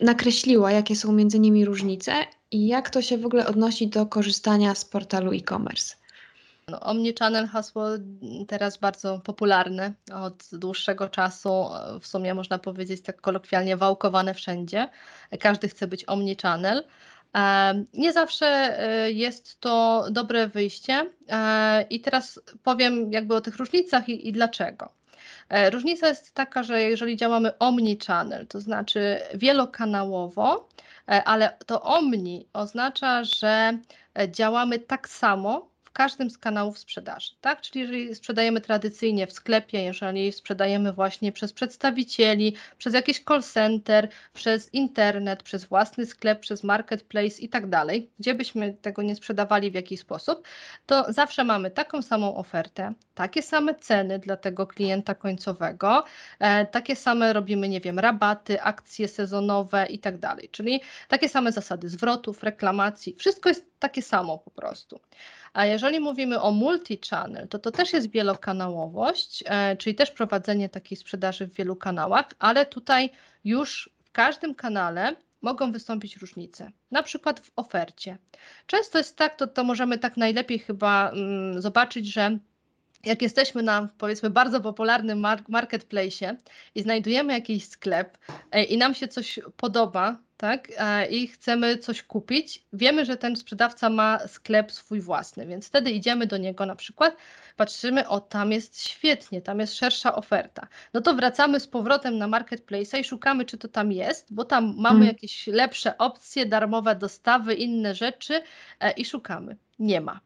nakreśliła, jakie są między nimi różnice i jak to się w ogóle odnosi do korzystania z portalu e-commerce. No, omnichannel, hasło teraz bardzo popularne od dłuższego czasu, w sumie można powiedzieć tak kolokwialnie wałkowane wszędzie. Każdy chce być omnichannel. Nie zawsze jest to dobre wyjście i teraz powiem jakby o tych różnicach i, i dlaczego. Różnica jest taka, że jeżeli działamy omnichannel, to znaczy wielokanałowo, ale to omni oznacza, że działamy tak samo w każdym z kanałów sprzedaży, tak? Czyli jeżeli sprzedajemy tradycyjnie w sklepie, jeżeli sprzedajemy właśnie przez przedstawicieli, przez jakiś call center, przez internet, przez własny sklep, przez marketplace i tak dalej, gdzie byśmy tego nie sprzedawali w jakiś sposób, to zawsze mamy taką samą ofertę, takie same ceny dla tego klienta końcowego, e, takie same robimy, nie wiem, rabaty, akcje sezonowe i tak dalej, czyli takie same zasady zwrotów, reklamacji, wszystko jest takie samo po prostu. A jeżeli mówimy o multi-channel, to to też jest wielokanałowość, e, czyli też prowadzenie takiej sprzedaży w wielu kanałach, ale tutaj już w każdym kanale mogą wystąpić różnice, na przykład w ofercie. Często jest tak, to, to możemy tak najlepiej chyba mm, zobaczyć, że jak jesteśmy na, powiedzmy, bardzo popularnym marketplace'ie i znajdujemy jakiś sklep i nam się coś podoba, tak, i chcemy coś kupić, wiemy, że ten sprzedawca ma sklep swój własny, więc wtedy idziemy do niego na przykład, patrzymy, o tam jest świetnie, tam jest szersza oferta. No to wracamy z powrotem na marketplace'a i szukamy, czy to tam jest, bo tam mamy hmm. jakieś lepsze opcje, darmowe dostawy, inne rzeczy i szukamy. Nie ma.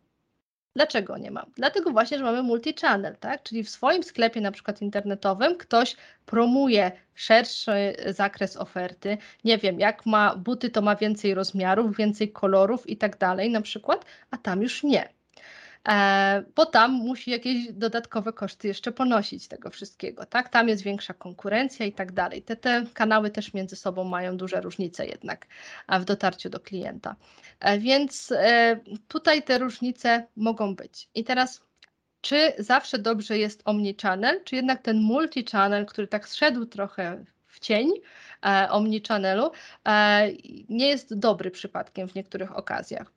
Dlaczego nie ma? Dlatego właśnie, że mamy multi-channel, tak? Czyli w swoim sklepie na przykład internetowym ktoś promuje szerszy zakres oferty, nie wiem, jak ma buty, to ma więcej rozmiarów, więcej kolorów i tak dalej na przykład, a tam już nie. E, bo tam musi jakieś dodatkowe koszty jeszcze ponosić tego wszystkiego, tak? Tam jest większa konkurencja i tak dalej. Te, te kanały też między sobą mają duże różnice jednak w dotarciu do klienta. E, więc e, tutaj te różnice mogą być. I teraz czy zawsze dobrze jest omnichannel, czy jednak ten multichannel, który tak zszedł trochę w cień e, omnichannelu, e, nie jest dobry przypadkiem w niektórych okazjach.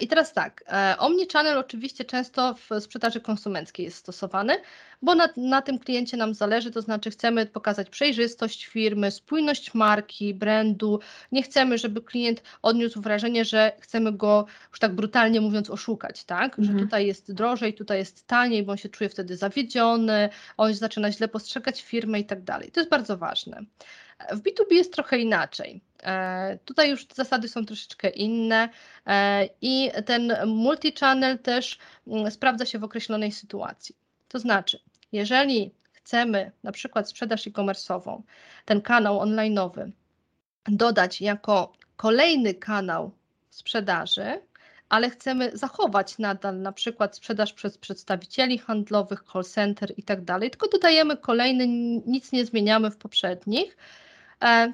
I teraz tak, omnichannel oczywiście często w sprzedaży konsumenckiej jest stosowany, bo na, na tym kliencie nam zależy, to znaczy chcemy pokazać przejrzystość firmy, spójność marki, brandu, nie chcemy, żeby klient odniósł wrażenie, że chcemy go, już tak brutalnie mówiąc, oszukać, tak? Mhm. Że tutaj jest drożej, tutaj jest taniej, bo on się czuje wtedy zawiedziony, on zaczyna źle postrzegać firmę i tak dalej. To jest bardzo ważne. W B dwa B jest trochę inaczej. E, tutaj już zasady są troszeczkę inne e, i ten multi-channel też m, sprawdza się w określonej sytuacji. To znaczy, jeżeli chcemy na przykład sprzedaż e-commerce'ową, ten kanał online'owy dodać jako kolejny kanał sprzedaży, ale chcemy zachować nadal na przykład sprzedaż przez przedstawicieli handlowych, call center i tak dalej, tylko dodajemy kolejny, nic nie zmieniamy w poprzednich,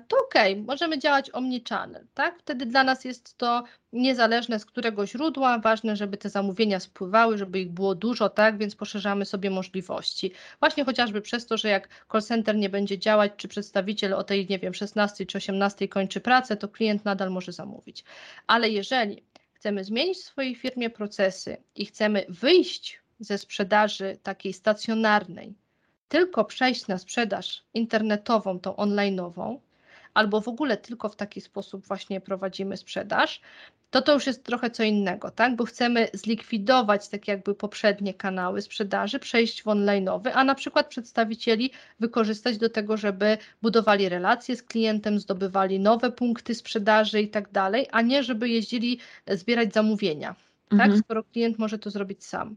to okej, okay, możemy działać omnichannel, tak? Wtedy dla nas jest to niezależne z którego źródła, ważne, żeby te zamówienia spływały, żeby ich było dużo, tak? Więc poszerzamy sobie możliwości. Właśnie chociażby przez to, że jak call center nie będzie działać, czy przedstawiciel o tej, nie wiem, szesnastej czy osiemnastej kończy pracę, to klient nadal może zamówić. Ale jeżeli chcemy zmienić w swojej firmie procesy i chcemy wyjść ze sprzedaży takiej stacjonarnej, tylko przejść na sprzedaż internetową, tą online'ową, albo w ogóle tylko w taki sposób właśnie prowadzimy sprzedaż, to to już jest trochę co innego, tak? Bo chcemy zlikwidować tak jakby poprzednie kanały sprzedaży, przejść w online'owy, a na przykład przedstawicieli wykorzystać do tego, żeby budowali relacje z klientem, zdobywali nowe punkty sprzedaży i tak dalej, a nie żeby jeździli zbierać zamówienia, mhm. tak? Skoro klient może to zrobić sam.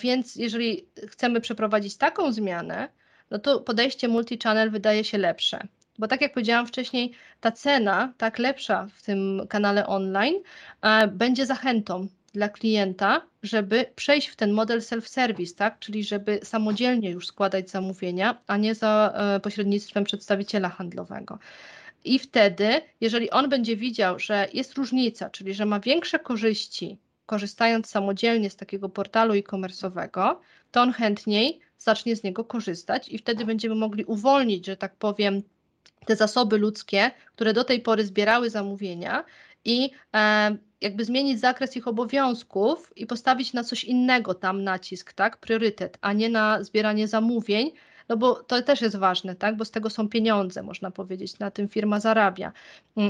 Więc jeżeli chcemy przeprowadzić taką zmianę, no to podejście multi-channel wydaje się lepsze. Bo tak jak powiedziałam wcześniej, ta cena, tak lepsza w tym kanale online, e, będzie zachętą dla klienta, żeby przejść w ten model self-service, tak? Czyli żeby samodzielnie już składać zamówienia, a nie za e, pośrednictwem przedstawiciela handlowego. I wtedy, jeżeli on będzie widział, że jest różnica, czyli że ma większe korzyści, korzystając samodzielnie z takiego portalu e-commerce'owego, to on chętniej zacznie z niego korzystać i wtedy będziemy mogli uwolnić, że tak powiem, te zasoby ludzkie, które do tej pory zbierały zamówienia i e, jakby zmienić zakres ich obowiązków i postawić na coś innego tam nacisk, tak, priorytet, a nie na zbieranie zamówień, no bo to też jest ważne, tak, bo z tego są pieniądze, można powiedzieć, na tym firma zarabia,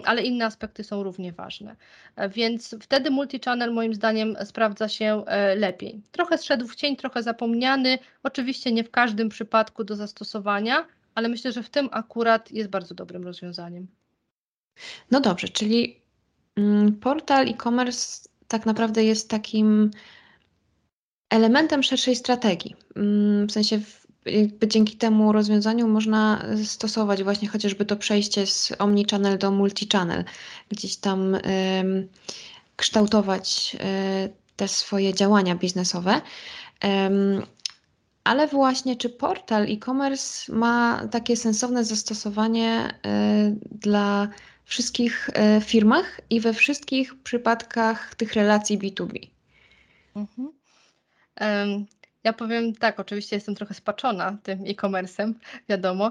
ale inne aspekty są równie ważne, więc wtedy multi-channel moim zdaniem sprawdza się lepiej. Trochę zszedł w cień, trochę zapomniany, oczywiście nie w każdym przypadku do zastosowania, ale myślę, że w tym akurat jest bardzo dobrym rozwiązaniem. No dobrze, czyli portal e-commerce tak naprawdę jest takim elementem szerszej strategii. W sensie jakby dzięki temu rozwiązaniu można stosować właśnie chociażby to przejście z omnichannel do multichannel. Gdzieś tam y, kształtować y, te swoje działania biznesowe. Y, Ale właśnie, czy portal e-commerce ma takie sensowne zastosowanie y, dla wszystkich y, firmach i we wszystkich przypadkach tych relacji B dwa B? Mhm. Um. Ja powiem tak, oczywiście jestem trochę spaczona tym e-commerce'em, wiadomo,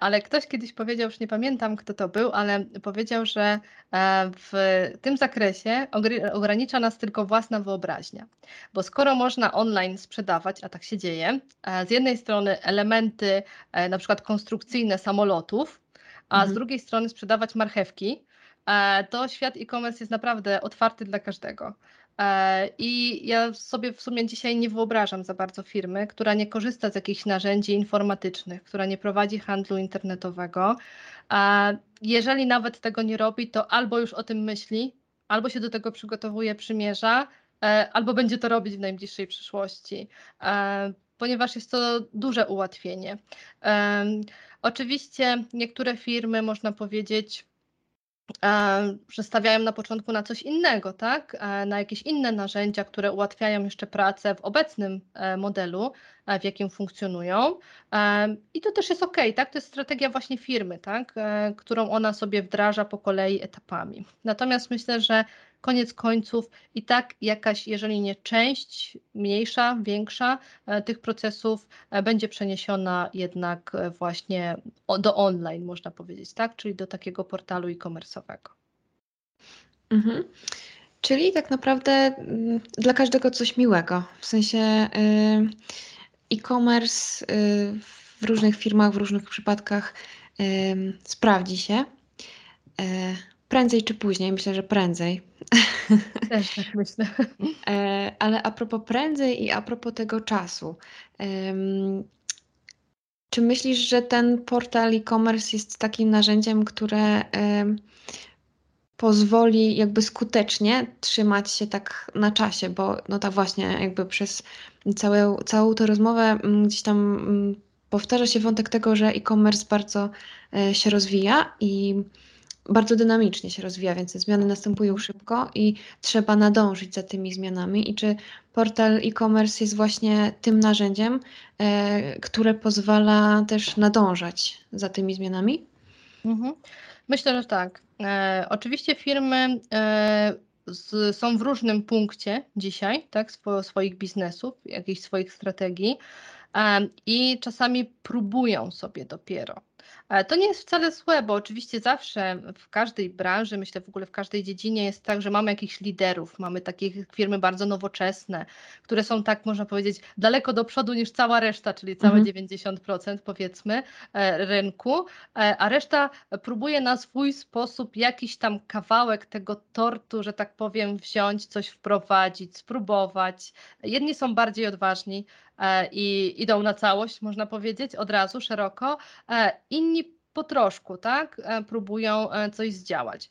ale ktoś kiedyś powiedział, już nie pamiętam kto to był, ale powiedział, że w tym zakresie ogranicza nas tylko własna wyobraźnia, bo skoro można online sprzedawać, a tak się dzieje, z jednej strony elementy na przykład konstrukcyjne samolotów, a mhm. z drugiej strony sprzedawać marchewki, to świat e-commerce jest naprawdę otwarty dla każdego. I ja sobie w sumie dzisiaj nie wyobrażam za bardzo firmy, która nie korzysta z jakichś narzędzi informatycznych, która nie prowadzi handlu internetowego. Jeżeli nawet tego nie robi, to albo już o tym myśli, albo się do tego przygotowuje, przymierza, albo będzie to robić w najbliższej przyszłości, ponieważ jest to duże ułatwienie. Oczywiście niektóre firmy, można powiedzieć, że stawiają na początku na coś innego, tak? Na jakieś inne narzędzia, które ułatwiają jeszcze pracę w obecnym modelu, w jakim funkcjonują. I to też jest ok, tak? To jest strategia właśnie firmy, tak? Którą ona sobie wdraża po kolei etapami. Natomiast myślę, że koniec końców i tak jakaś, jeżeli nie część, mniejsza, większa tych procesów będzie przeniesiona jednak właśnie do online, można powiedzieć, tak? Czyli do takiego portalu e-commerce'owego. Mhm. Czyli tak naprawdę dla każdego coś miłego. W sensie e-commerce w różnych firmach, w różnych przypadkach sprawdzi się. Prędzej czy później, myślę, że prędzej. Też tak myślę. Ale a propos prędzej i a propos tego czasu. Czy myślisz, że ten portal e-commerce jest takim narzędziem, które pozwoli jakby skutecznie trzymać się tak na czasie, bo no tak właśnie jakby przez całe, całą tę rozmowę gdzieś tam powtarza się wątek tego, że e-commerce bardzo się rozwija i bardzo dynamicznie się rozwija, więc te zmiany następują szybko i trzeba nadążyć za tymi zmianami. I czy portal e-commerce jest właśnie tym narzędziem, które pozwala też nadążać za tymi zmianami? Mhm. Myślę, że tak. E, oczywiście firmy e, z, są w różnym punkcie dzisiaj, tak, swo, swoich biznesów, jakichś swoich strategii e, i czasami próbują sobie dopiero. E, to nie jest wcale złe, bo oczywiście zawsze w każdej branży, myślę w ogóle w każdej dziedzinie jest tak, że mamy jakichś liderów, mamy takie firmy bardzo nowoczesne, które są tak, można powiedzieć, daleko do przodu niż cała reszta, czyli całe mm-hmm. dziewięćdziesiąt procent powiedzmy e, rynku, e, a reszta próbuje na swój sposób jakiś tam kawałek tego tortu, że tak powiem, wziąć, coś wprowadzić, spróbować. Jedni są bardziej odważni e, i idą na całość, można powiedzieć, od razu, szeroko. E, inni po troszku, tak, próbują coś zdziałać.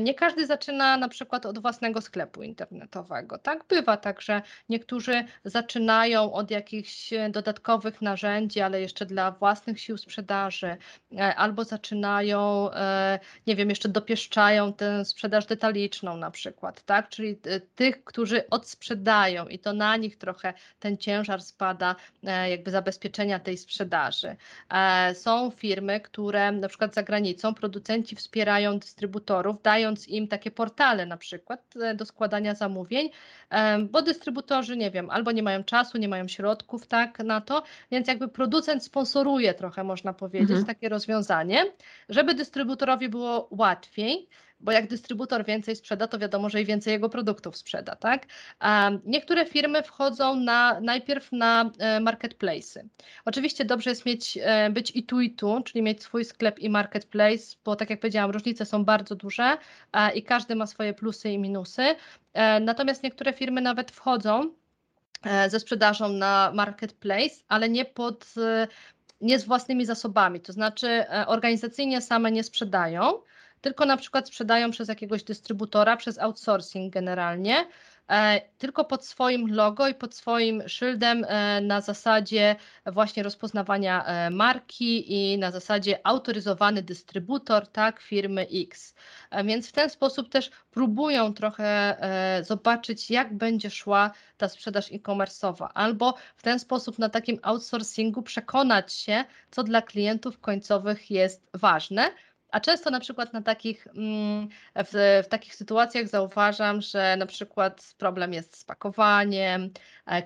Nie każdy zaczyna na przykład od własnego sklepu internetowego, tak, bywa tak, że niektórzy zaczynają od jakichś dodatkowych narzędzi, ale jeszcze dla własnych sił sprzedaży, albo zaczynają, nie wiem, jeszcze dopieszczają tę sprzedaż detaliczną na przykład, tak, czyli tych, którzy odsprzedają i to na nich trochę ten ciężar spada, jakby zabezpieczenia tej sprzedaży. Są firmy, które na przykład za granicą producenci wspierają dystrybutorów, dając im takie portale na przykład do składania zamówień, bo dystrybutorzy, nie wiem, albo nie mają czasu, nie mają środków, tak, na to, więc jakby producent sponsoruje trochę, można powiedzieć, mhm. takie rozwiązanie, żeby dystrybutorowi było łatwiej, bo jak dystrybutor więcej sprzeda, to wiadomo, że i więcej jego produktów sprzeda, tak? Niektóre firmy wchodzą na, najpierw na marketplace'y. Oczywiście dobrze jest mieć, być i tu, i tu, czyli mieć swój sklep i marketplace, bo tak jak powiedziałam, różnice są bardzo duże i każdy ma swoje plusy i minusy. Natomiast niektóre firmy nawet wchodzą ze sprzedażą na marketplace, ale nie pod, nie z własnymi zasobami, to znaczy organizacyjnie same nie sprzedają, tylko na przykład sprzedają przez jakiegoś dystrybutora, przez outsourcing generalnie, e, tylko pod swoim logo i pod swoim szyldem e, na zasadzie właśnie rozpoznawania e, marki i na zasadzie autoryzowany dystrybutor, tak, firmy X. E, więc w ten sposób też próbują trochę e, zobaczyć, jak będzie szła ta sprzedaż e-commerce'owa, albo w ten sposób na takim outsourcingu przekonać się, co dla klientów końcowych jest ważne. A często na przykład na takich, w, w takich sytuacjach zauważam, że na przykład problem jest z pakowaniem,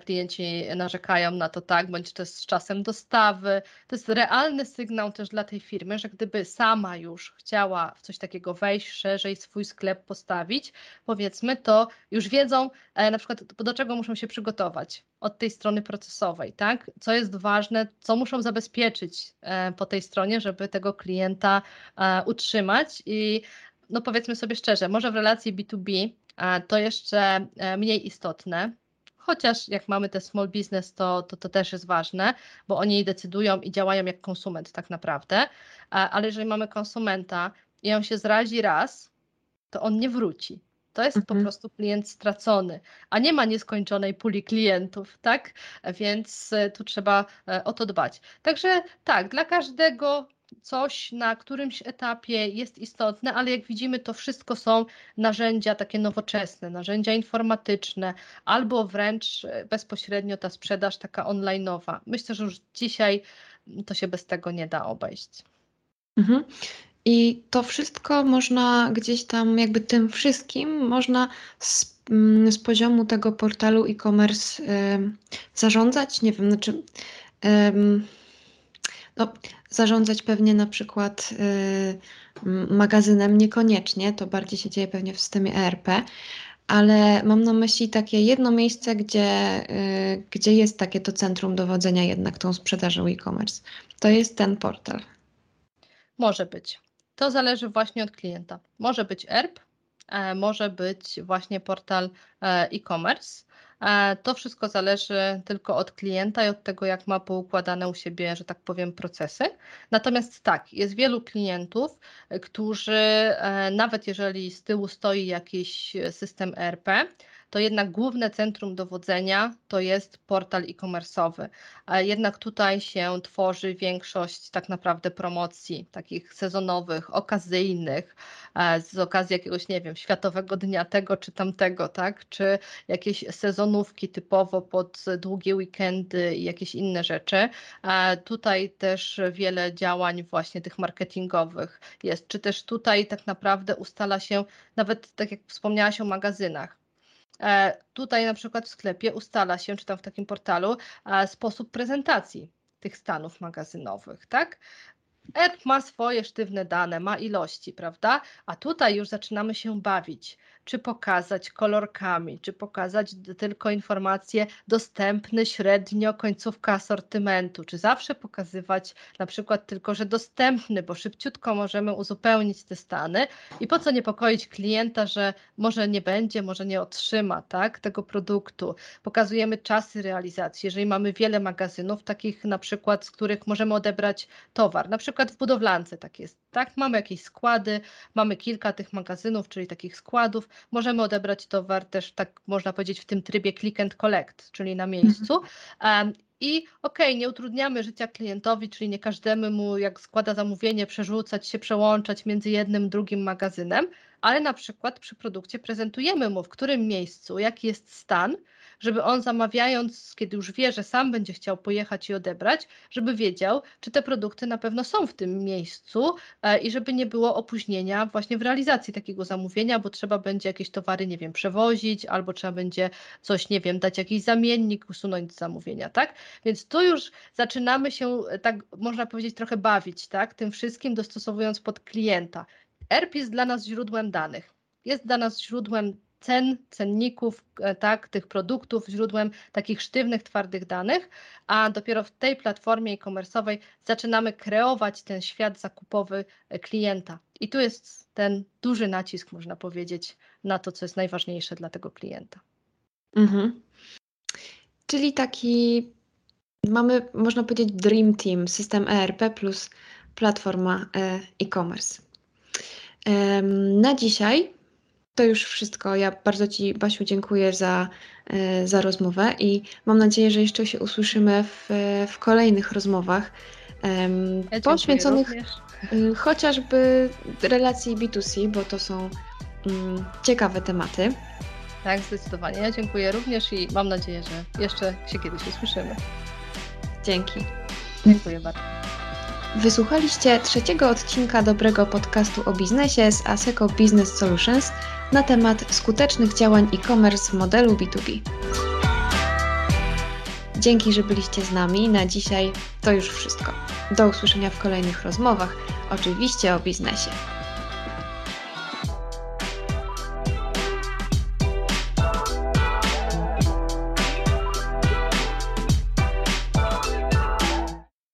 klienci narzekają na to, tak, bądź też z czasem dostawy. To jest realny sygnał też dla tej firmy, że gdyby sama już chciała w coś takiego wejść szerzej, swój sklep postawić, powiedzmy, to już wiedzą na przykład do czego muszą się przygotować od tej strony procesowej, tak? Co jest ważne, co muszą zabezpieczyć po tej stronie, żeby tego klienta utrzymać i no powiedzmy sobie szczerze, może w relacji B dwa B to jeszcze mniej istotne, chociaż jak mamy ten small business, to, to to też jest ważne, bo oni decydują i działają jak konsument tak naprawdę, ale jeżeli mamy konsumenta i on się zrazi raz, to on nie wróci. To jest mhm. po prostu klient stracony, a nie ma nieskończonej puli klientów, tak? Więc tu trzeba o to dbać. Także tak, dla każdego coś na którymś etapie jest istotne, ale jak widzimy, to wszystko są narzędzia takie nowoczesne, narzędzia informatyczne, albo wręcz bezpośrednio ta sprzedaż taka online'owa. Myślę, że już dzisiaj to się bez tego nie da obejść. Mhm. I to wszystko można gdzieś tam, jakby tym wszystkim można z, z poziomu tego portalu e-commerce y, zarządzać, nie wiem, znaczy y, no, zarządzać pewnie na przykład y, magazynem niekoniecznie, to bardziej się dzieje pewnie w systemie E R P, ale mam na myśli takie jedno miejsce, gdzie, yy, gdzie jest takie to centrum dowodzenia jednak tą sprzedażą e-commerce. To jest ten portal. Może być. To zależy właśnie od klienta. Może być E R P, e, może być właśnie portal e, e-commerce. E, to wszystko zależy tylko od klienta i od tego, jak ma poukładane u siebie, że tak powiem, procesy. Natomiast tak, jest wielu klientów, którzy e, nawet jeżeli z tyłu stoi jakiś system E R P, to jednak główne centrum dowodzenia to jest portal e-commerce'owy. Jednak tutaj się tworzy większość tak naprawdę promocji, takich sezonowych, okazyjnych, z okazji jakiegoś, nie wiem, Światowego Dnia tego czy tamtego, tak? Czy jakieś sezonówki typowo pod długie weekendy i jakieś inne rzeczy. Tutaj też wiele działań właśnie tych marketingowych jest, czy też tutaj tak naprawdę ustala się, nawet tak jak wspomniałaś o magazynach, tutaj na przykład w sklepie ustala się, czy tam w takim portalu, sposób prezentacji tych stanów magazynowych, tak? E R P ma swoje sztywne dane, ma ilości, prawda? A tutaj już zaczynamy się bawić, czy pokazać kolorkami, czy pokazać tylko informacje dostępny średnio, końcówka asortymentu, czy zawsze pokazywać na przykład tylko, że dostępny, bo szybciutko możemy uzupełnić te stany i po co niepokoić klienta, że może nie będzie, może nie otrzyma, tak, tego produktu. Pokazujemy czasy realizacji, jeżeli mamy wiele magazynów, takich na przykład, z których możemy odebrać towar, na przykład w budowlance tak jest, tak, mamy jakieś składy, mamy kilka tych magazynów, czyli takich składów, możemy odebrać towar też, tak można powiedzieć, w tym trybie click and collect, czyli na miejscu. Um, I okej, okay, nie utrudniamy życia klientowi, czyli nie każdemu mu, jak składa zamówienie, przerzucać się, przełączać między jednym, drugim magazynem, ale na przykład przy produkcie prezentujemy mu, w którym miejscu, jaki jest stan, żeby on zamawiając, kiedy już wie, że sam będzie chciał pojechać i odebrać, żeby wiedział, czy te produkty na pewno są w tym miejscu e, i żeby nie było opóźnienia właśnie w realizacji takiego zamówienia, bo trzeba będzie jakieś towary, nie wiem, przewozić, albo trzeba będzie coś, nie wiem, dać jakiś zamiennik, usunąć z zamówienia, tak? Więc tu już zaczynamy się, tak można powiedzieć, trochę bawić, tak? Tym wszystkim dostosowując pod klienta. E R P jest dla nas źródłem danych, jest dla nas źródłem cen, cenników, tak, tych produktów, źródłem takich sztywnych, twardych danych, a dopiero w tej platformie e-commerce'owej zaczynamy kreować ten świat zakupowy klienta. I tu jest ten duży nacisk, można powiedzieć, na to, co jest najważniejsze dla tego klienta. Mhm. Czyli taki, mamy, można powiedzieć, dream team, system E R P plus platforma e-commerce. Na dzisiaj to już wszystko. Ja bardzo Ci, Basiu, dziękuję za, za rozmowę i mam nadzieję, że jeszcze się usłyszymy w, w kolejnych rozmowach ja poświęconych również chociażby relacji B dwa C, bo to są um, ciekawe tematy. Tak, zdecydowanie. Ja dziękuję również i mam nadzieję, że jeszcze się kiedyś usłyszymy. Dzięki. Dziękuję bardzo. Wysłuchaliście trzeciego odcinka dobrego podcastu o biznesie z Asseco Business Solutions na temat skutecznych działań e-commerce w modelu B dwa B. Dzięki, że byliście z nami. Na dzisiaj to już wszystko. Do usłyszenia w kolejnych rozmowach, oczywiście o biznesie.